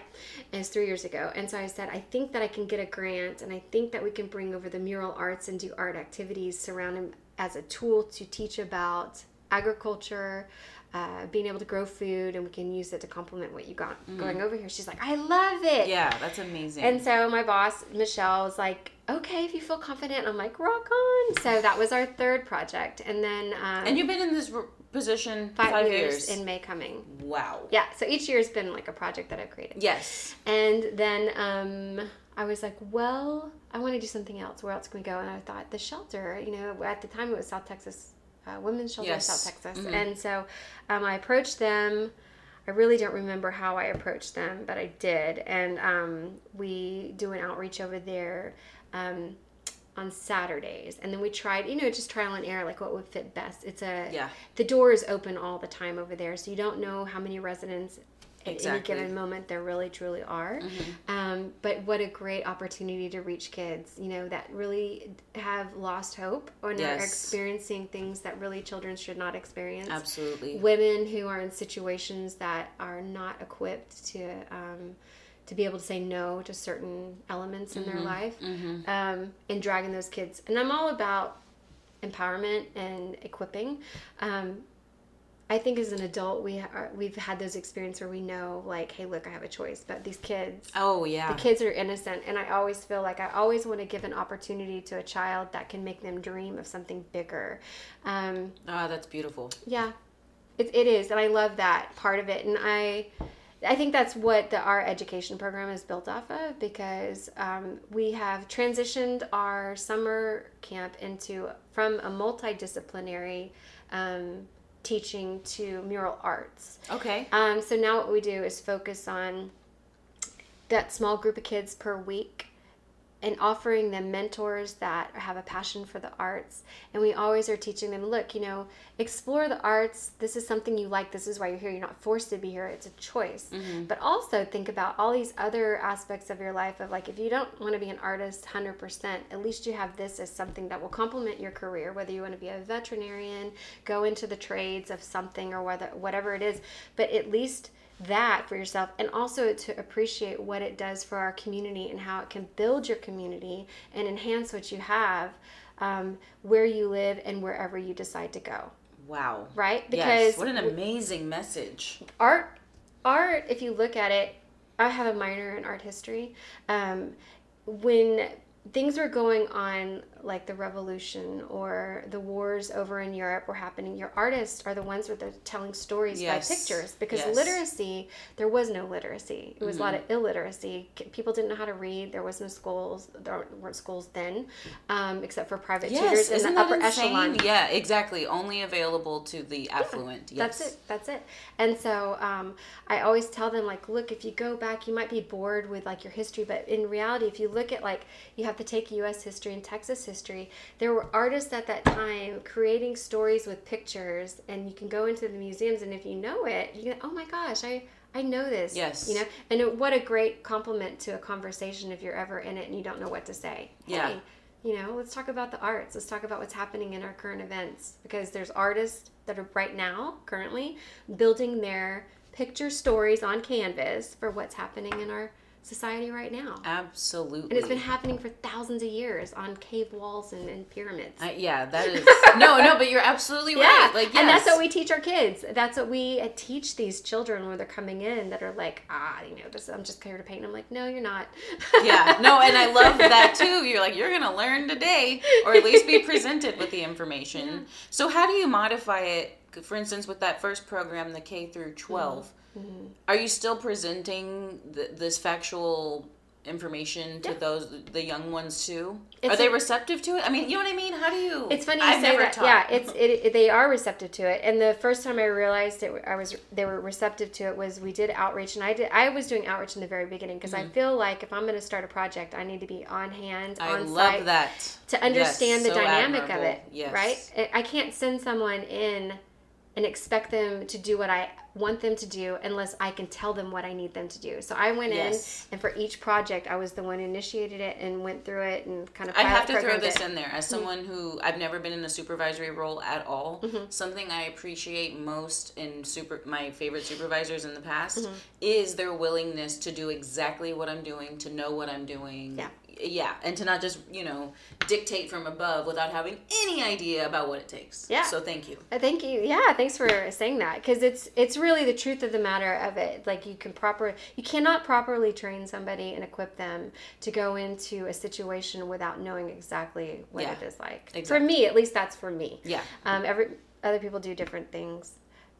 And it's three years ago. And so I said, I think that I can get a grant, and I think that we can bring over the mural arts and do art activities surrounding as a tool to teach about agriculture, uh, being able to grow food, and we can use it to complement what you got mm. going over here. She's like, I love it. Yeah, that's amazing. And so my boss, Michelle, was like, okay, if you feel confident. I'm like, rock on. So that was our third project. And then... Um, and you've been in this re- position five, five years. years. In May coming. Wow. Yeah. So each year has been like a project that I've created. Yes. And then um, I was like, well, I want to do something else. Where else can we go? And I thought the shelter, you know, at the time it was South Texas uh, Women's Shelter yes. in South Texas. Mm-hmm. And so um, I approached them. I really don't remember how I approached them, but I did. And um, we do an outreach over there. Um, on Saturdays. And then we tried, you know, just trial and error, like what would fit best. It's a, yeah. The door is open all the time over there, so you don't know how many residents at exactly. any given moment there really truly are. Mm-hmm. Um, but what a great opportunity to reach kids, you know, that really have lost hope or yes. are experiencing things that really children should not experience. Absolutely. Women who are in situations that are not equipped to um, to be able to say no to certain elements in mm-hmm. their life mm-hmm. um, and dragging those kids. And I'm all about empowerment and equipping. Um, I think as an adult, we are, we've had those experiences where we know, like, hey, look, I have a choice. But these kids, oh yeah, the kids are innocent, and I always feel like I always want to give an opportunity to a child that can make them dream of something bigger. Um, oh, that's beautiful. Yeah, it, it is, and I love that part of it. And I, I think that's what the, our education program is built off of, because um, we have transitioned our summer camp into from a multidisciplinary. Um, teaching to mural arts. Okay. Um, so now what we do is focus on that small group of kids per week and offering them mentors that have a passion for the arts. And we always are teaching them, look, you know, explore the arts. This is something you like. This is why you're here. You're not forced to be here. It's a choice. Mm-hmm. But also think about all these other aspects of your life of, like, if you don't want to be an artist one hundred percent, at least you have this as something that will complement your career, whether you want to be a veterinarian, go into the trades of something or whether whatever it is. But at least that for yourself, and also to appreciate what it does for our community and how it can build your community and enhance what you have, um, where you live and wherever you decide to go. Wow. Right? Because yes. What an amazing message. Art, art, if you look at it, I have a minor in art history. Um, when things were going on, like the revolution or the wars over in Europe were happening, your artists are the ones with the telling stories yes. by pictures, because yes. literacy, there was no literacy. It was mm-hmm. a lot of illiteracy. People didn't know how to read. There was no schools. There weren't schools then, um, except for private yes. tutors Isn't in the upper insane? Echelon. Yeah, exactly. Only available to the affluent. Yeah, yes. That's it. That's it. And so um, I always tell them, like, look, if you go back, you might be bored with, like, your history, but in reality, if you look at, like, you have to take U S history and Texas history, there were artists at that time creating stories with pictures, and you can go into the museums, and if you know it, you go, oh my gosh, I, I know this. Yes. You know, and it, what a great compliment to a conversation if you're ever in it and you don't know what to say. Yeah. Hey, you know, let's talk about the arts. Let's talk about what's happening in our current events, because there's artists that are right now, currently, building their picture stories on canvas for what's happening in our society right now. Absolutely. And it's been happening for thousands of years on cave walls and, and pyramids. Uh, yeah, that is... No, no, but you're absolutely right. Yeah. Like, yes. And that's what we teach our kids. That's what we uh, teach these children when they're coming in that are like, ah, you know, this. I'm just here to paint. And I'm like, no, you're not. Yeah, no, and I love that too. You're like, you're going to learn today, or at least be presented with the information. Yeah. So how do you modify it? For instance, with that first program, the K through twelve, mm-hmm. Mm-hmm. Are you still presenting th- this factual information to yeah. those the young ones too? It's are they a, receptive to it? I mean, you know what I mean? How do you? It's funny you I've say never that. Taught. Yeah, it's it, it, they are receptive to it. And the first time I realized it, I was they were receptive to it was we did outreach, and I did I was doing outreach in the very beginning because mm-hmm. I feel like if I'm going to start a project, I need to be on hand. I on love site that to understand yes, the so dynamic admirable. Of it. Yes. Right? I can't send someone in and expect them to do what I want them to do unless I can tell them what I need them to do. So I went yes. in, and for each project, I was the one who initiated it and went through it and kind of I have to throw this it. In there. As someone mm-hmm. who, I've never been in a supervisory role at all, mm-hmm. something I appreciate most in super my favorite supervisors in the past mm-hmm. is their willingness to do exactly what I'm doing, to know what I'm doing. Yeah. Yeah, and to not just, you know, dictate from above without having any idea about what it takes. Yeah. So thank you. Thank you. Yeah, thanks for saying that, because it's it's really the truth of the matter of it. Like, you can proper you cannot properly train somebody and equip them to go into a situation without knowing exactly what yeah, it is like. Exactly. For me, at least that's for me. Yeah. Um. Every other people do different things.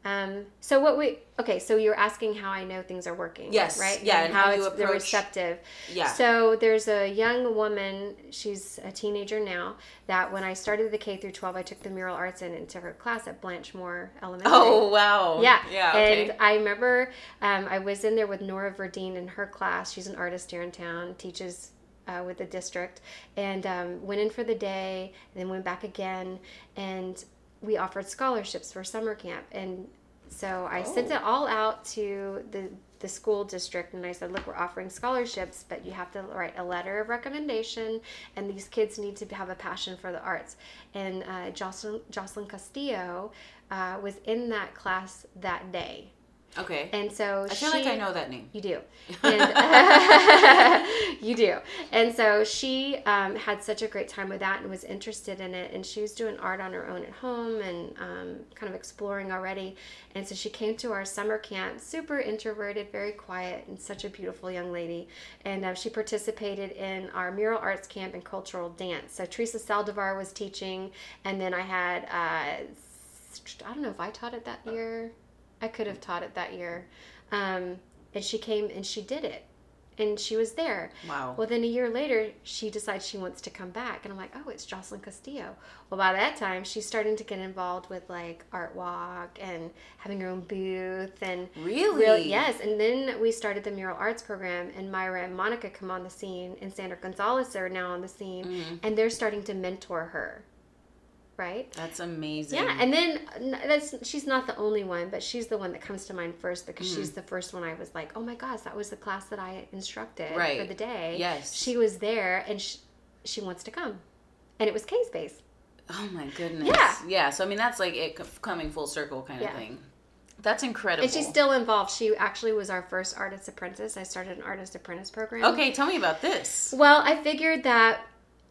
Um, so what we, okay, so you're asking how I know things are working. Yes. Right? Yeah. And, and how, how it's, you approach, they're receptive. Yeah. So there's a young woman, she's a teenager now, that when I started the K through twelve, I took the mural arts in into her class at Blanchmore Elementary. Oh, wow. Yeah. Yeah. Okay. And I remember, um, I was in there with Nora Verdine in her class. She's an artist here in town, teaches uh, with the district, and um, went in for the day, and then went back again, and we offered scholarships for summer camp. And so I oh. sent it all out to the the school district, and I said, look, we're offering scholarships, but you have to write a letter of recommendation, and these kids need to have a passion for the arts. And uh, Jocelyn, Jocelyn Castillo uh, was in that class that day. Okay. And so I feel she, like I know that name. You do. And, uh, you do. And so she um, had such a great time with that and was interested in it. And she was doing art on her own at home and um, kind of exploring already. And so she came to our summer camp, super introverted, very quiet, and such a beautiful young lady. And uh, she participated in our mural arts camp and cultural dance. So Teresa Saldivar was teaching. And then I had, uh, I don't know if I taught it that year. I could have taught it that year. Um, and she came and she did it. And she was there. Wow. Well, then a year later, she decides she wants to come back. And I'm like, oh, it's Jocelyn Castillo. Well, by that time, she's starting to get involved with, like, Art Walk and having her own booth. And really? Real, yes. And then we started the mural arts program, and Myra and Monica come on the scene, and Sandra Gonzalez are now on the scene. Mm-hmm. And they're starting to mentor her. Right? That's amazing. Yeah, and then that's she's not the only one, but she's the one that comes to mind first because mm. she's the first one I was like, oh my gosh, that was the class that I instructed right. for the day. Yes. She was there, and she, she wants to come. And it was K-Space. Oh my goodness. Yeah. Yeah, so I mean, that's like it coming full circle kind yeah. of thing. That's incredible. And she's still involved. She actually was our first artist apprentice. I started an artist apprentice program. Okay, tell me about this. Well, I figured that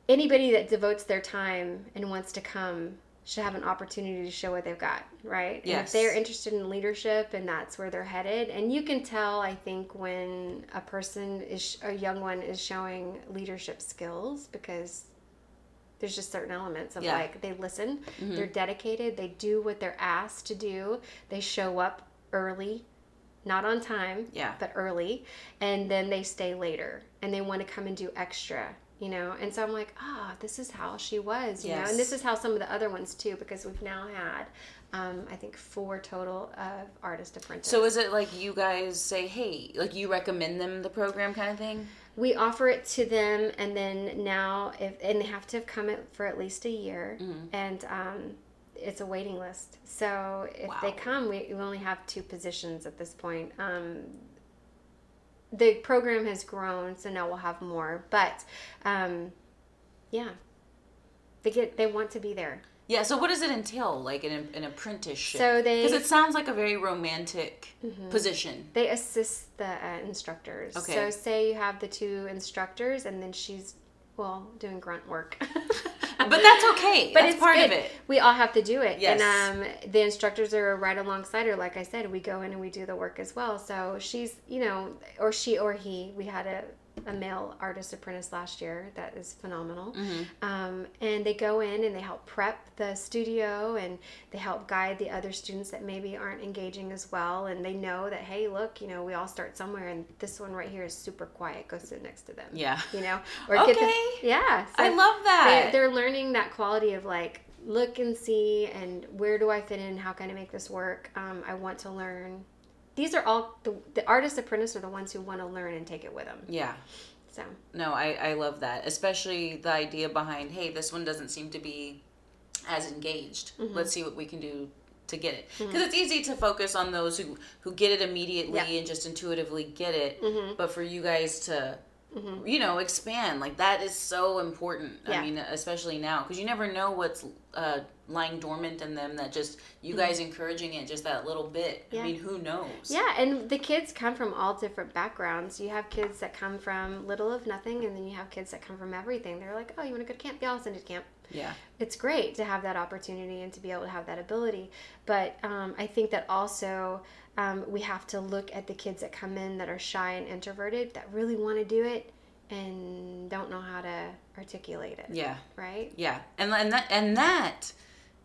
anybody that devotes their time and wants to come should have an opportunity to show what they've got, right? Yes. And if they're interested in leadership and that's where they're headed, and you can tell, I think, when a person, is a young one, is showing leadership skills because there's just certain elements of, yeah. like, they listen, mm-hmm. they're dedicated, they do what they're asked to do, they show up early. Not on time, yeah. but early, and then they stay later, and they want to come and do extra, you know? And so I'm like, ah, oh, this is how she was, you yes. know? And this is how some of the other ones, too, because we've now had, um, I think, four total of artist apprentices. So is it like you guys say, hey, like you recommend them the program kind of thing? We offer it to them, and then now, if and they have to have come for at least a year, mm-hmm. and um it's a waiting list. So if wow. they come, we, we only have two positions at this point. Um, the program has grown, so now we'll have more. But, um, yeah, they get they want to be there. Yeah, so what does it entail, like an, an apprenticeship? So they, because it sounds like a very romantic mm-hmm. position. They assist the uh, instructors. Okay. So say you have the two instructors, and then she's, well, doing grunt work. But that's okay. But that's it's part good. Of it. We all have to do it. Yes. And um, the instructors are right alongside her. Like I said, we go in and we do the work as well. So she's, you know, or she or he. We had a, a male artist apprentice last year that is phenomenal. Mm-hmm. Um, and they go in and they help prep the studio, and they help guide the other students that maybe aren't engaging as well. And they know that, hey, look, you know, we all start somewhere, and this one right here is super quiet. Go sit next to them. Yeah. You know? Or okay. Get the, yeah. So I love that. They, they're learning that quality of, like, look and see, and where do I fit in? How can I make this work? Um, I want to learn. These are all, the, the artist apprentices are the ones who want to learn and take it with them. Yeah. So. No, I, I love that. Especially the idea behind, hey, this one doesn't seem to be as engaged. Mm-hmm. Let's see what we can do to get it. Because mm-hmm. it's easy to focus on those who, who get it immediately yeah. and just intuitively get it. Mm-hmm. But for you guys to, mm-hmm. you know, expand, like that is so important. Yeah. I mean, especially now. Because you never know what's uh, lying dormant in them that just, you mm-hmm. guys encouraging it just that little bit. Yeah. I mean, who knows? Yeah, and the kids come from all different backgrounds. You have kids that come from little of nothing, and then you have kids that come from everything. They're like, oh, you want to go to camp? Yeah, I'll send you to camp. Yeah. It's great to have that opportunity and to be able to have that ability. But um, I think that also... Um, we have to look at the kids that come in that are shy and introverted that really want to do it and don't know how to articulate it. Yeah. Right? Yeah. And and that, and that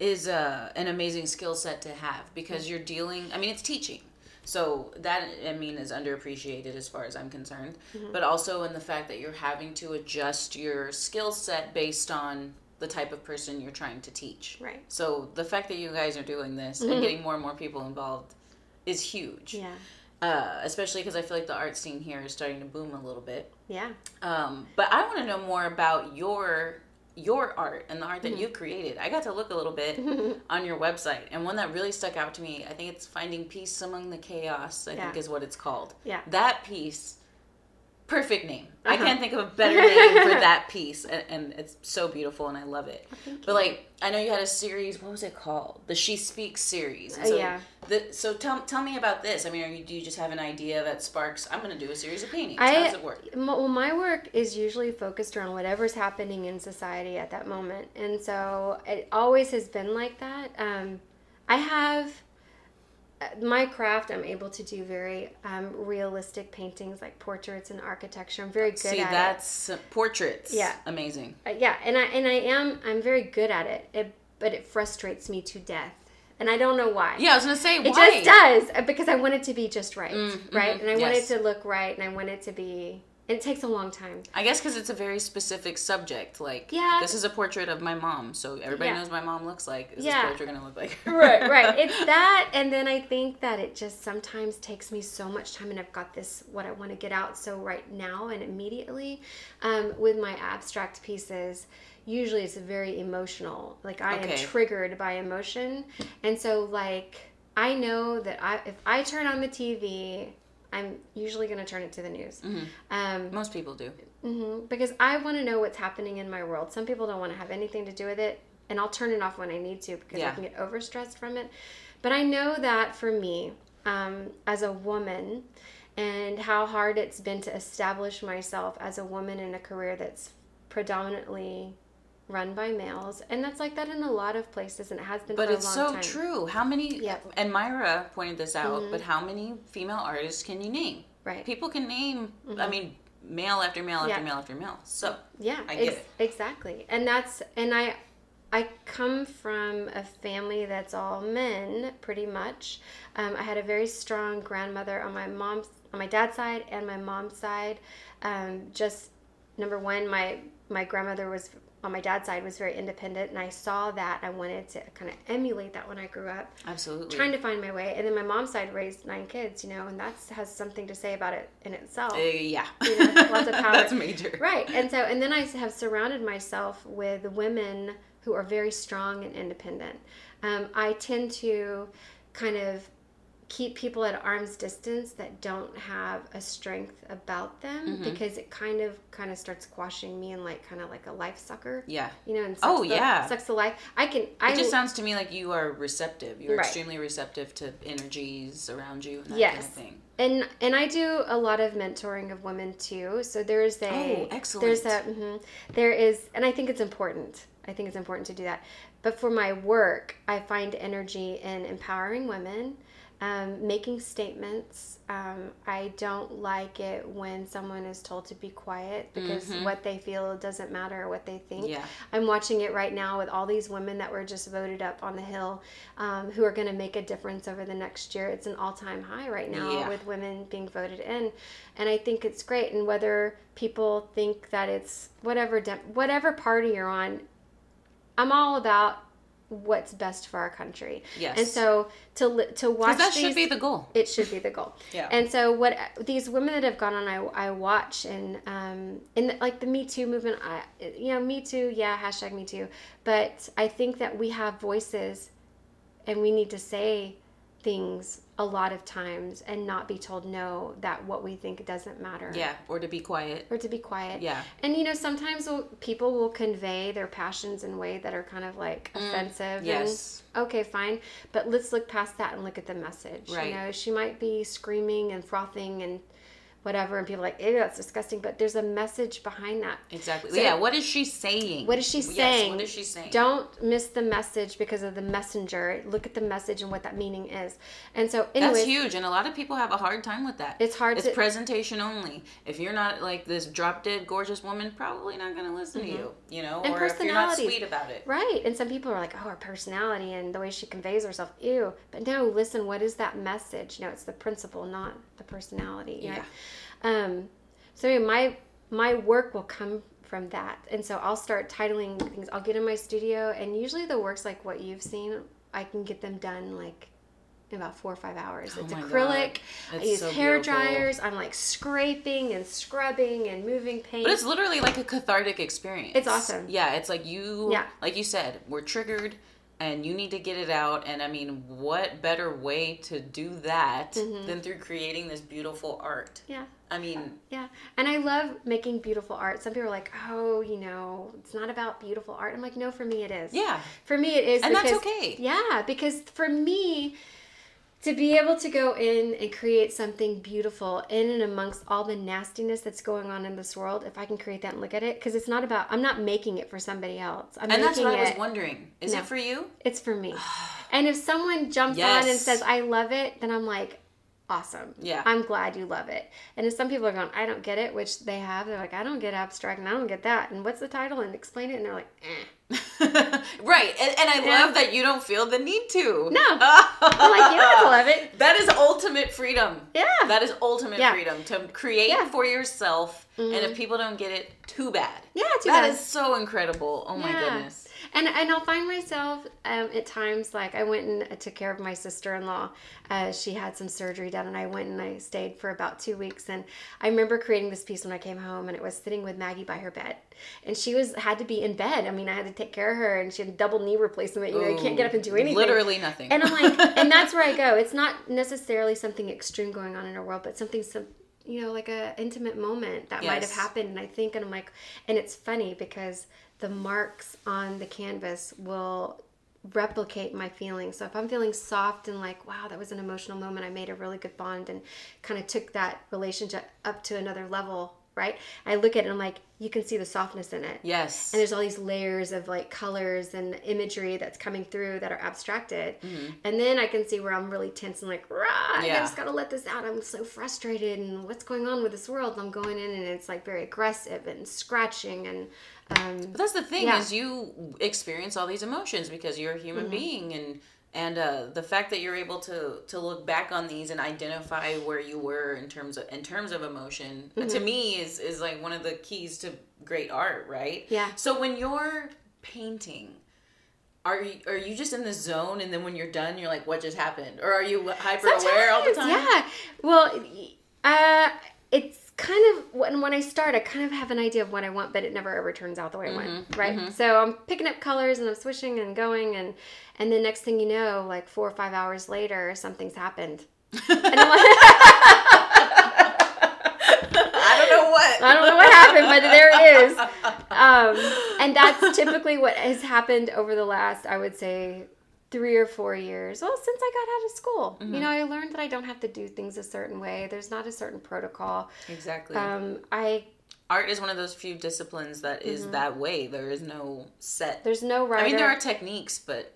is uh, an amazing skill set to have because you're dealing, I mean, it's teaching. So that, I mean, is underappreciated as far as I'm concerned. Mm-hmm. But also in the fact that you're having to adjust your skill set based on the type of person you're trying to teach. Right. So the fact that you guys are doing this mm-hmm. and getting more and more people involved is huge. Yeah. Uh, especially because I feel like the art scene here is starting to boom a little bit. Yeah. Um, but I want to know more about your your art and the art that mm-hmm. you created. I got to look a little bit on your website, and one that really stuck out to me, I think it's Finding Peace Among the Chaos, I yeah. think is what it's called. Yeah. That piece, perfect name. Uh-huh. I can't think of a better name for that piece, and, and it's so beautiful, and I love it. Oh, thank but, you. Like, I know you had a series, what was it called? The She Speaks series. So uh, yeah. The, so tell, tell me about this. I mean, are you, do you just have an idea that sparks, I'm going to do a series of paintings? I, How does it work? My, well, my work is usually focused around whatever's happening in society at that moment. And so it always has been like that. Um, I have... my craft, I'm able to do very um, realistic paintings like portraits and architecture. I'm very good See, at it. See, that's portraits. Yeah. Amazing. Uh, yeah, and I and I am, I'm very good at it, it, but it frustrates me to death. And I don't know why. Yeah, I was going to say, why? It just does, because I want it to be just right, mm, right? Mm-hmm, and I want yes. it to look right, and I want it to be... It takes a long time. I guess because it's a very specific subject. Like, yeah. this is a portrait of my mom, so everybody yeah. knows my mom looks like. Is yeah. this portrait going to look like? Right, right. It's that, and then I think that it just sometimes takes me so much time, and I've got this, what I want to get out so right now and immediately. Um, with my abstract pieces, usually it's very emotional. Like, I okay. am triggered by emotion, and so, like, I know that I if I turn on the T V... I'm usually going to turn it to the news. Mm-hmm. Um, Most people do. Mm-hmm, because I want to know what's happening in my world. Some people don't want to have anything to do with it, and I'll turn it off when I need to because yeah. I can get overstressed from it. But I know that for me, um, as a woman, and how hard it's been to establish myself as a woman in a career that's predominantly run by males, and that's like that in a lot of places, and it has been but for a long time. But it's so true. How many, yep. and Myra pointed this out, mm-hmm. but how many female artists can you name? Right. People can name, mm-hmm. I mean, male after male yeah. after male after male. So, yeah, I get it. Exactly. And that's, and I, I come from a family that's all men, pretty much. Um, I had a very strong grandmother on my mom's, on my dad's side and my mom's side. Um, just, number one, my, my grandmother was... on my dad's side was very independent, and I saw that. I wanted to kind of emulate that when I grew up. Absolutely. Trying to find my way. And then my mom's side raised nine kids, you know, and that has something to say about it in itself. Uh, yeah. You know, lots of power. That's major. Right. And so, and then I have surrounded myself with women who are very strong and independent. Um, I tend to kind of keep people at arm's distance that don't have a strength about them mm-hmm. because it kind of kind of starts squashing me and like kind of like a life sucker. Yeah. You know, and sucks oh, the, yeah. sucks the life. I can. I, it just sounds to me like you are receptive. You're right. extremely receptive to energies around you and that yes. kind of thing. And and I do a lot of mentoring of women too. So there's a oh, excellent. There's a mm-hmm, there is, and I think it's important. I think it's important to do that. But for my work, I find energy in empowering women. Um, making statements. Um, I don't like it when someone is told to be quiet because mm-hmm. what they feel doesn't matter, what they think. Yeah. I'm watching it right now with all these women that were just voted up on the Hill um, who are going to make a difference over the next year. It's an all-time high right now yeah. with women being voted in. And I think it's great. And whether people think that it's whatever, de- whatever party you're on, I'm all about what's best for our country. Yes. And so to to watch that these, should be the goal. It should be the goal. Yeah. And so what these women that have gone on, I I watch and um in the, like the Me Too movement, I you know Me Too, yeah, hashtag Me Too. But I think that we have voices, and we need to say things a lot of times and not be told no that what we think doesn't matter. Yeah, or to be quiet. Or to be quiet. Yeah. And, you know, sometimes we'll, people will convey their passions in a way that are kind of, like, mm, offensive. Yes. And, okay, fine. But let's look past that and look at the message. Right. You know, she might be screaming and frothing and whatever, and people are like, ew, that's disgusting. But there's a message behind that. Exactly. So, yeah, what is she saying? What is she saying? Yes, what is she saying? Don't miss the message because of the messenger. Look at the message and what that meaning is. And so, anyways. That's huge, and a lot of people have a hard time with that. It's hard it's to... It's presentation only. If you're not, like, this drop-dead gorgeous woman, probably not going to listen mm-hmm. to you, you know? And or if you're not sweet about it. Right. And some people are like, oh, her personality and the way she conveys herself, ew. But no, listen, what is that message? No, it's the principle, not the personality. Yeah. Right? Um, so my, my work will come from that. And so I'll start titling things. I'll get in my studio, and usually the work's like what you've seen. I can get them done like been about four or five hours. Oh it's acrylic. I use so hair beautiful. dryers. I'm like scraping and scrubbing and moving paint. But it's literally like a cathartic experience. It's awesome. Yeah, it's like you, yeah. like you said, we're triggered and you need to get it out. And I mean, what better way to do that mm-hmm. than through creating this beautiful art? Yeah. I mean, yeah. And I love making beautiful art. Some people are like, oh, you know, it's not about beautiful art. I'm like, no, for me it is. Yeah. For me it is. And because, that's okay. Yeah. Because for me, to be able to go in and create something beautiful in and amongst all the nastiness that's going on in this world, if I can create that and look at it, because it's not about, I'm not making it for somebody else. I'm and making that's what it, I was wondering. Is no, it for you? It's for me. And if someone jumps yes. on and says, I love it, then I'm like, awesome. Yeah. I'm glad you love it. And if some people are going, I don't get it, which they have, they're like, I don't get abstract and I don't get that. And what's the title? And explain it. And they're like, eh. Right. And, and I and love that you don't feel the need to. No. I'm like, you don't love it. That is ultimate freedom. Yeah. That is ultimate yeah. freedom to create yeah. for yourself. Mm-hmm. And if people don't get it, too bad. Yeah, too that bad. That is so incredible. Oh yeah. my goodness. And and I'll find myself um, at times, like I went and I took care of my sister-in-law. Uh, she had some surgery done and I went and I stayed for about two weeks. And I remember creating this piece when I came home, and it was sitting with Maggie by her bed. And she was had to be in bed. I mean, I had to take care of her, and she had a double knee replacement. You Ooh, know, you can't get up and do anything. Literally nothing. And I'm like, and that's where I go. It's not necessarily something extreme going on in our world, but something some. you know, like a intimate moment that yes. might have happened. And I think, and I'm like, and it's funny because the marks on the canvas will replicate my feelings. So if I'm feeling soft and like, wow, that was an emotional moment. I made a really good bond and kind of took that relationship up to another level. Right? I look at it and I'm like, you can see the softness in it. Yes. And there's all these layers of like colors and imagery that's coming through that are abstracted. Mm-hmm. And then I can see where I'm really tense and like, rah, yeah. I just got to let this out. I'm so frustrated and what's going on with this world? And I'm going in and it's like very aggressive and scratching and... Um, but that's the thing yeah. is you experience all these emotions because you're a human mm-hmm. being and... And uh, the fact that you're able to, to look back on these and identify where you were in terms of in terms of emotion, mm-hmm. to me is, is like one of the keys to great art, right? Yeah. So when you're painting, are you, are you just in the zone and then when you're done, you're like, what just happened? Or are you hyper Sometimes, aware all the time? Yeah. Well, uh, it's kind of, when, when I start, I kind of have an idea of what I want, but it never ever turns out the way mm-hmm. I want, right? Mm-hmm. So I'm picking up colors and I'm swishing and going and... And the next thing you know, like four or five hours later, something's happened. And I'm like, I don't know what. I don't know what happened, but there it is. Um, and that's typically what has happened over the last, I would say, three or four years. Well, since I got out of school. Mm-hmm. You know, I learned that I don't have to do things a certain way. There's not a certain protocol. Exactly. Um, I... Art is one of those few disciplines that is mm-hmm. that way. There is no set. There's no right. I mean, there are techniques, but...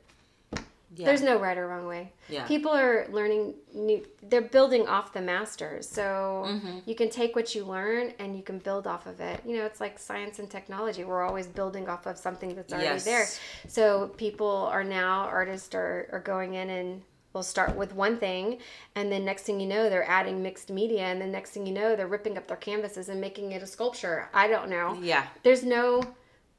Yeah. There's no right or wrong way. Yeah. People are learning new, they're building off the masters. So mm-hmm. you can take what you learn and you can build off of it. You know, it's like science and technology. We're always building off of something that's already yes. there. So people are now, artists are, are going in and will start with one thing. And then next thing you know, they're adding mixed media. And then next thing you know, they're ripping up their canvases and making it a sculpture. I don't know. Yeah. There's no,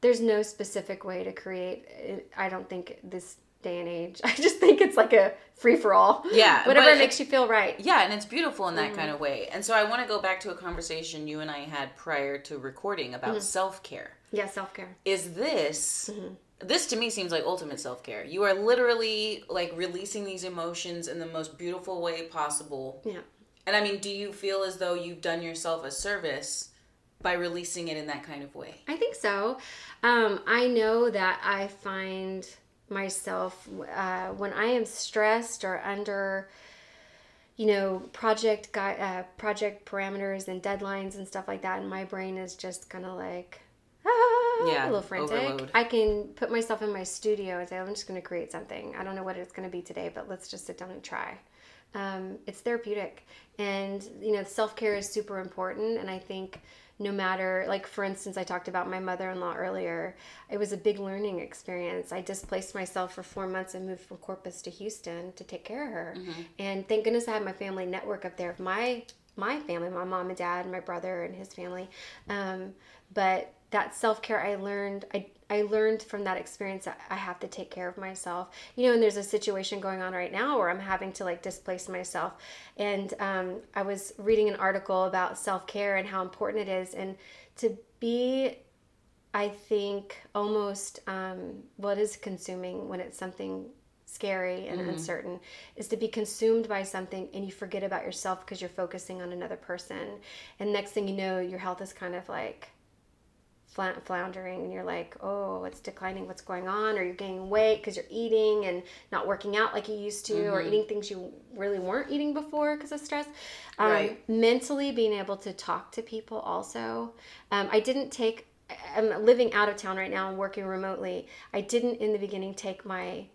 there's no specific way to create. I don't think this... day and age. I just think it's like a free-for-all. Yeah. Whatever makes you feel right. Yeah, and it's beautiful in that mm-hmm. kind of way. And so I want to go back to a conversation you and I had prior to recording about mm-hmm. self-care. Yeah, self-care. Is this... Mm-hmm. This to me seems like ultimate self-care. You are literally like releasing these emotions in the most beautiful way possible. Yeah. And I mean, do you feel as though you've done yourself a service by releasing it in that kind of way? I think so. Um, I know that I find... myself uh, when I am stressed or under, you know, project gui- uh, project parameters and deadlines and stuff like that, and my brain is just kind of like ah, yeah, a little frantic. Overload. I can put myself in my studio and say, I'm just going to create something. I don't know what it's going to be today, but let's just sit down and try. Um, it's therapeutic, and you know, self-care is super important, and I think. No matter, like, for instance, I talked about my mother-in-law earlier. It was a big learning experience. I displaced myself for four months and moved from Corpus to Houston to take care of her. Mm-hmm. And thank goodness I had my family network up there. My my family, my mom and dad and my brother and his family. Um, but that self-care I learned, I I learned from that experience that I have to take care of myself. You know, and there's a situation going on right now where I'm having to like displace myself. And um, I was reading an article about self-care and how important it is. And to be, I think, almost um, what is consuming when it's something scary and mm-hmm. uncertain is to be consumed by something and you forget about yourself because you're focusing on another person. And next thing you know, your health is kind of like floundering and you're like, oh, it's declining, what's going on? Or you're gaining weight because you're eating and not working out like you used to, mm-hmm. or eating things you really weren't eating before because of stress. Um, right. Mentally being able to talk to people also. Um, I didn't take, I'm living out of town right now and working remotely. I didn't in the beginning take my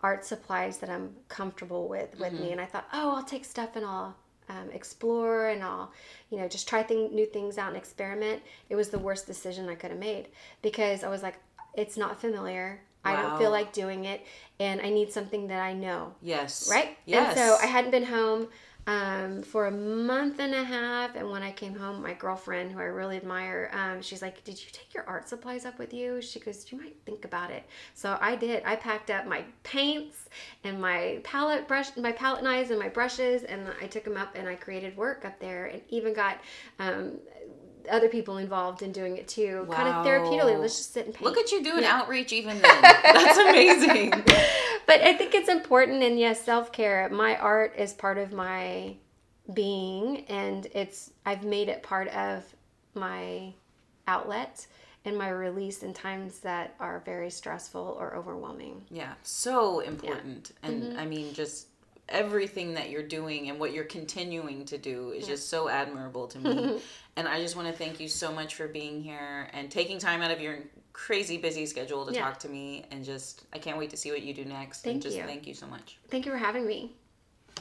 art supplies that I'm comfortable with with mm-hmm. me. And I thought, oh, I'll take stuff and I'll Um, explore and I'll, you know, just try thing, new things out and experiment. It was the worst decision I could have made because I was like, it's not familiar. Wow. I don't feel like doing it and I need something that I know. Yes. Right? Yes. And so I hadn't been home um, for a month and a half, and when I came home, my girlfriend, who I really admire, um, she's like, did you take your art supplies up with you? She goes, you might think about it. So I did. I packed up my paints and my palette brush, my palette knives and my brushes, and I took them up and I created work up there and even got um, other people involved in doing it too. Wow. Kind of therapeutically. Let's just sit and paint. Look at you doing yeah. outreach even then. That's amazing. But I think it's important, and yes, self-care. My art is part of my being, and it's I've made it part of my outlet and my release in times that are very stressful or overwhelming. Yeah, so important. Yeah. And mm-hmm. I mean, just everything that you're doing and what you're continuing to do is yeah. just so admirable to me. And I just want to thank you so much for being here and taking time out of your crazy busy schedule to yeah. talk to me. And just, I can't wait to see what you do next. Thank and just you. Thank you so much. Thank you for having me.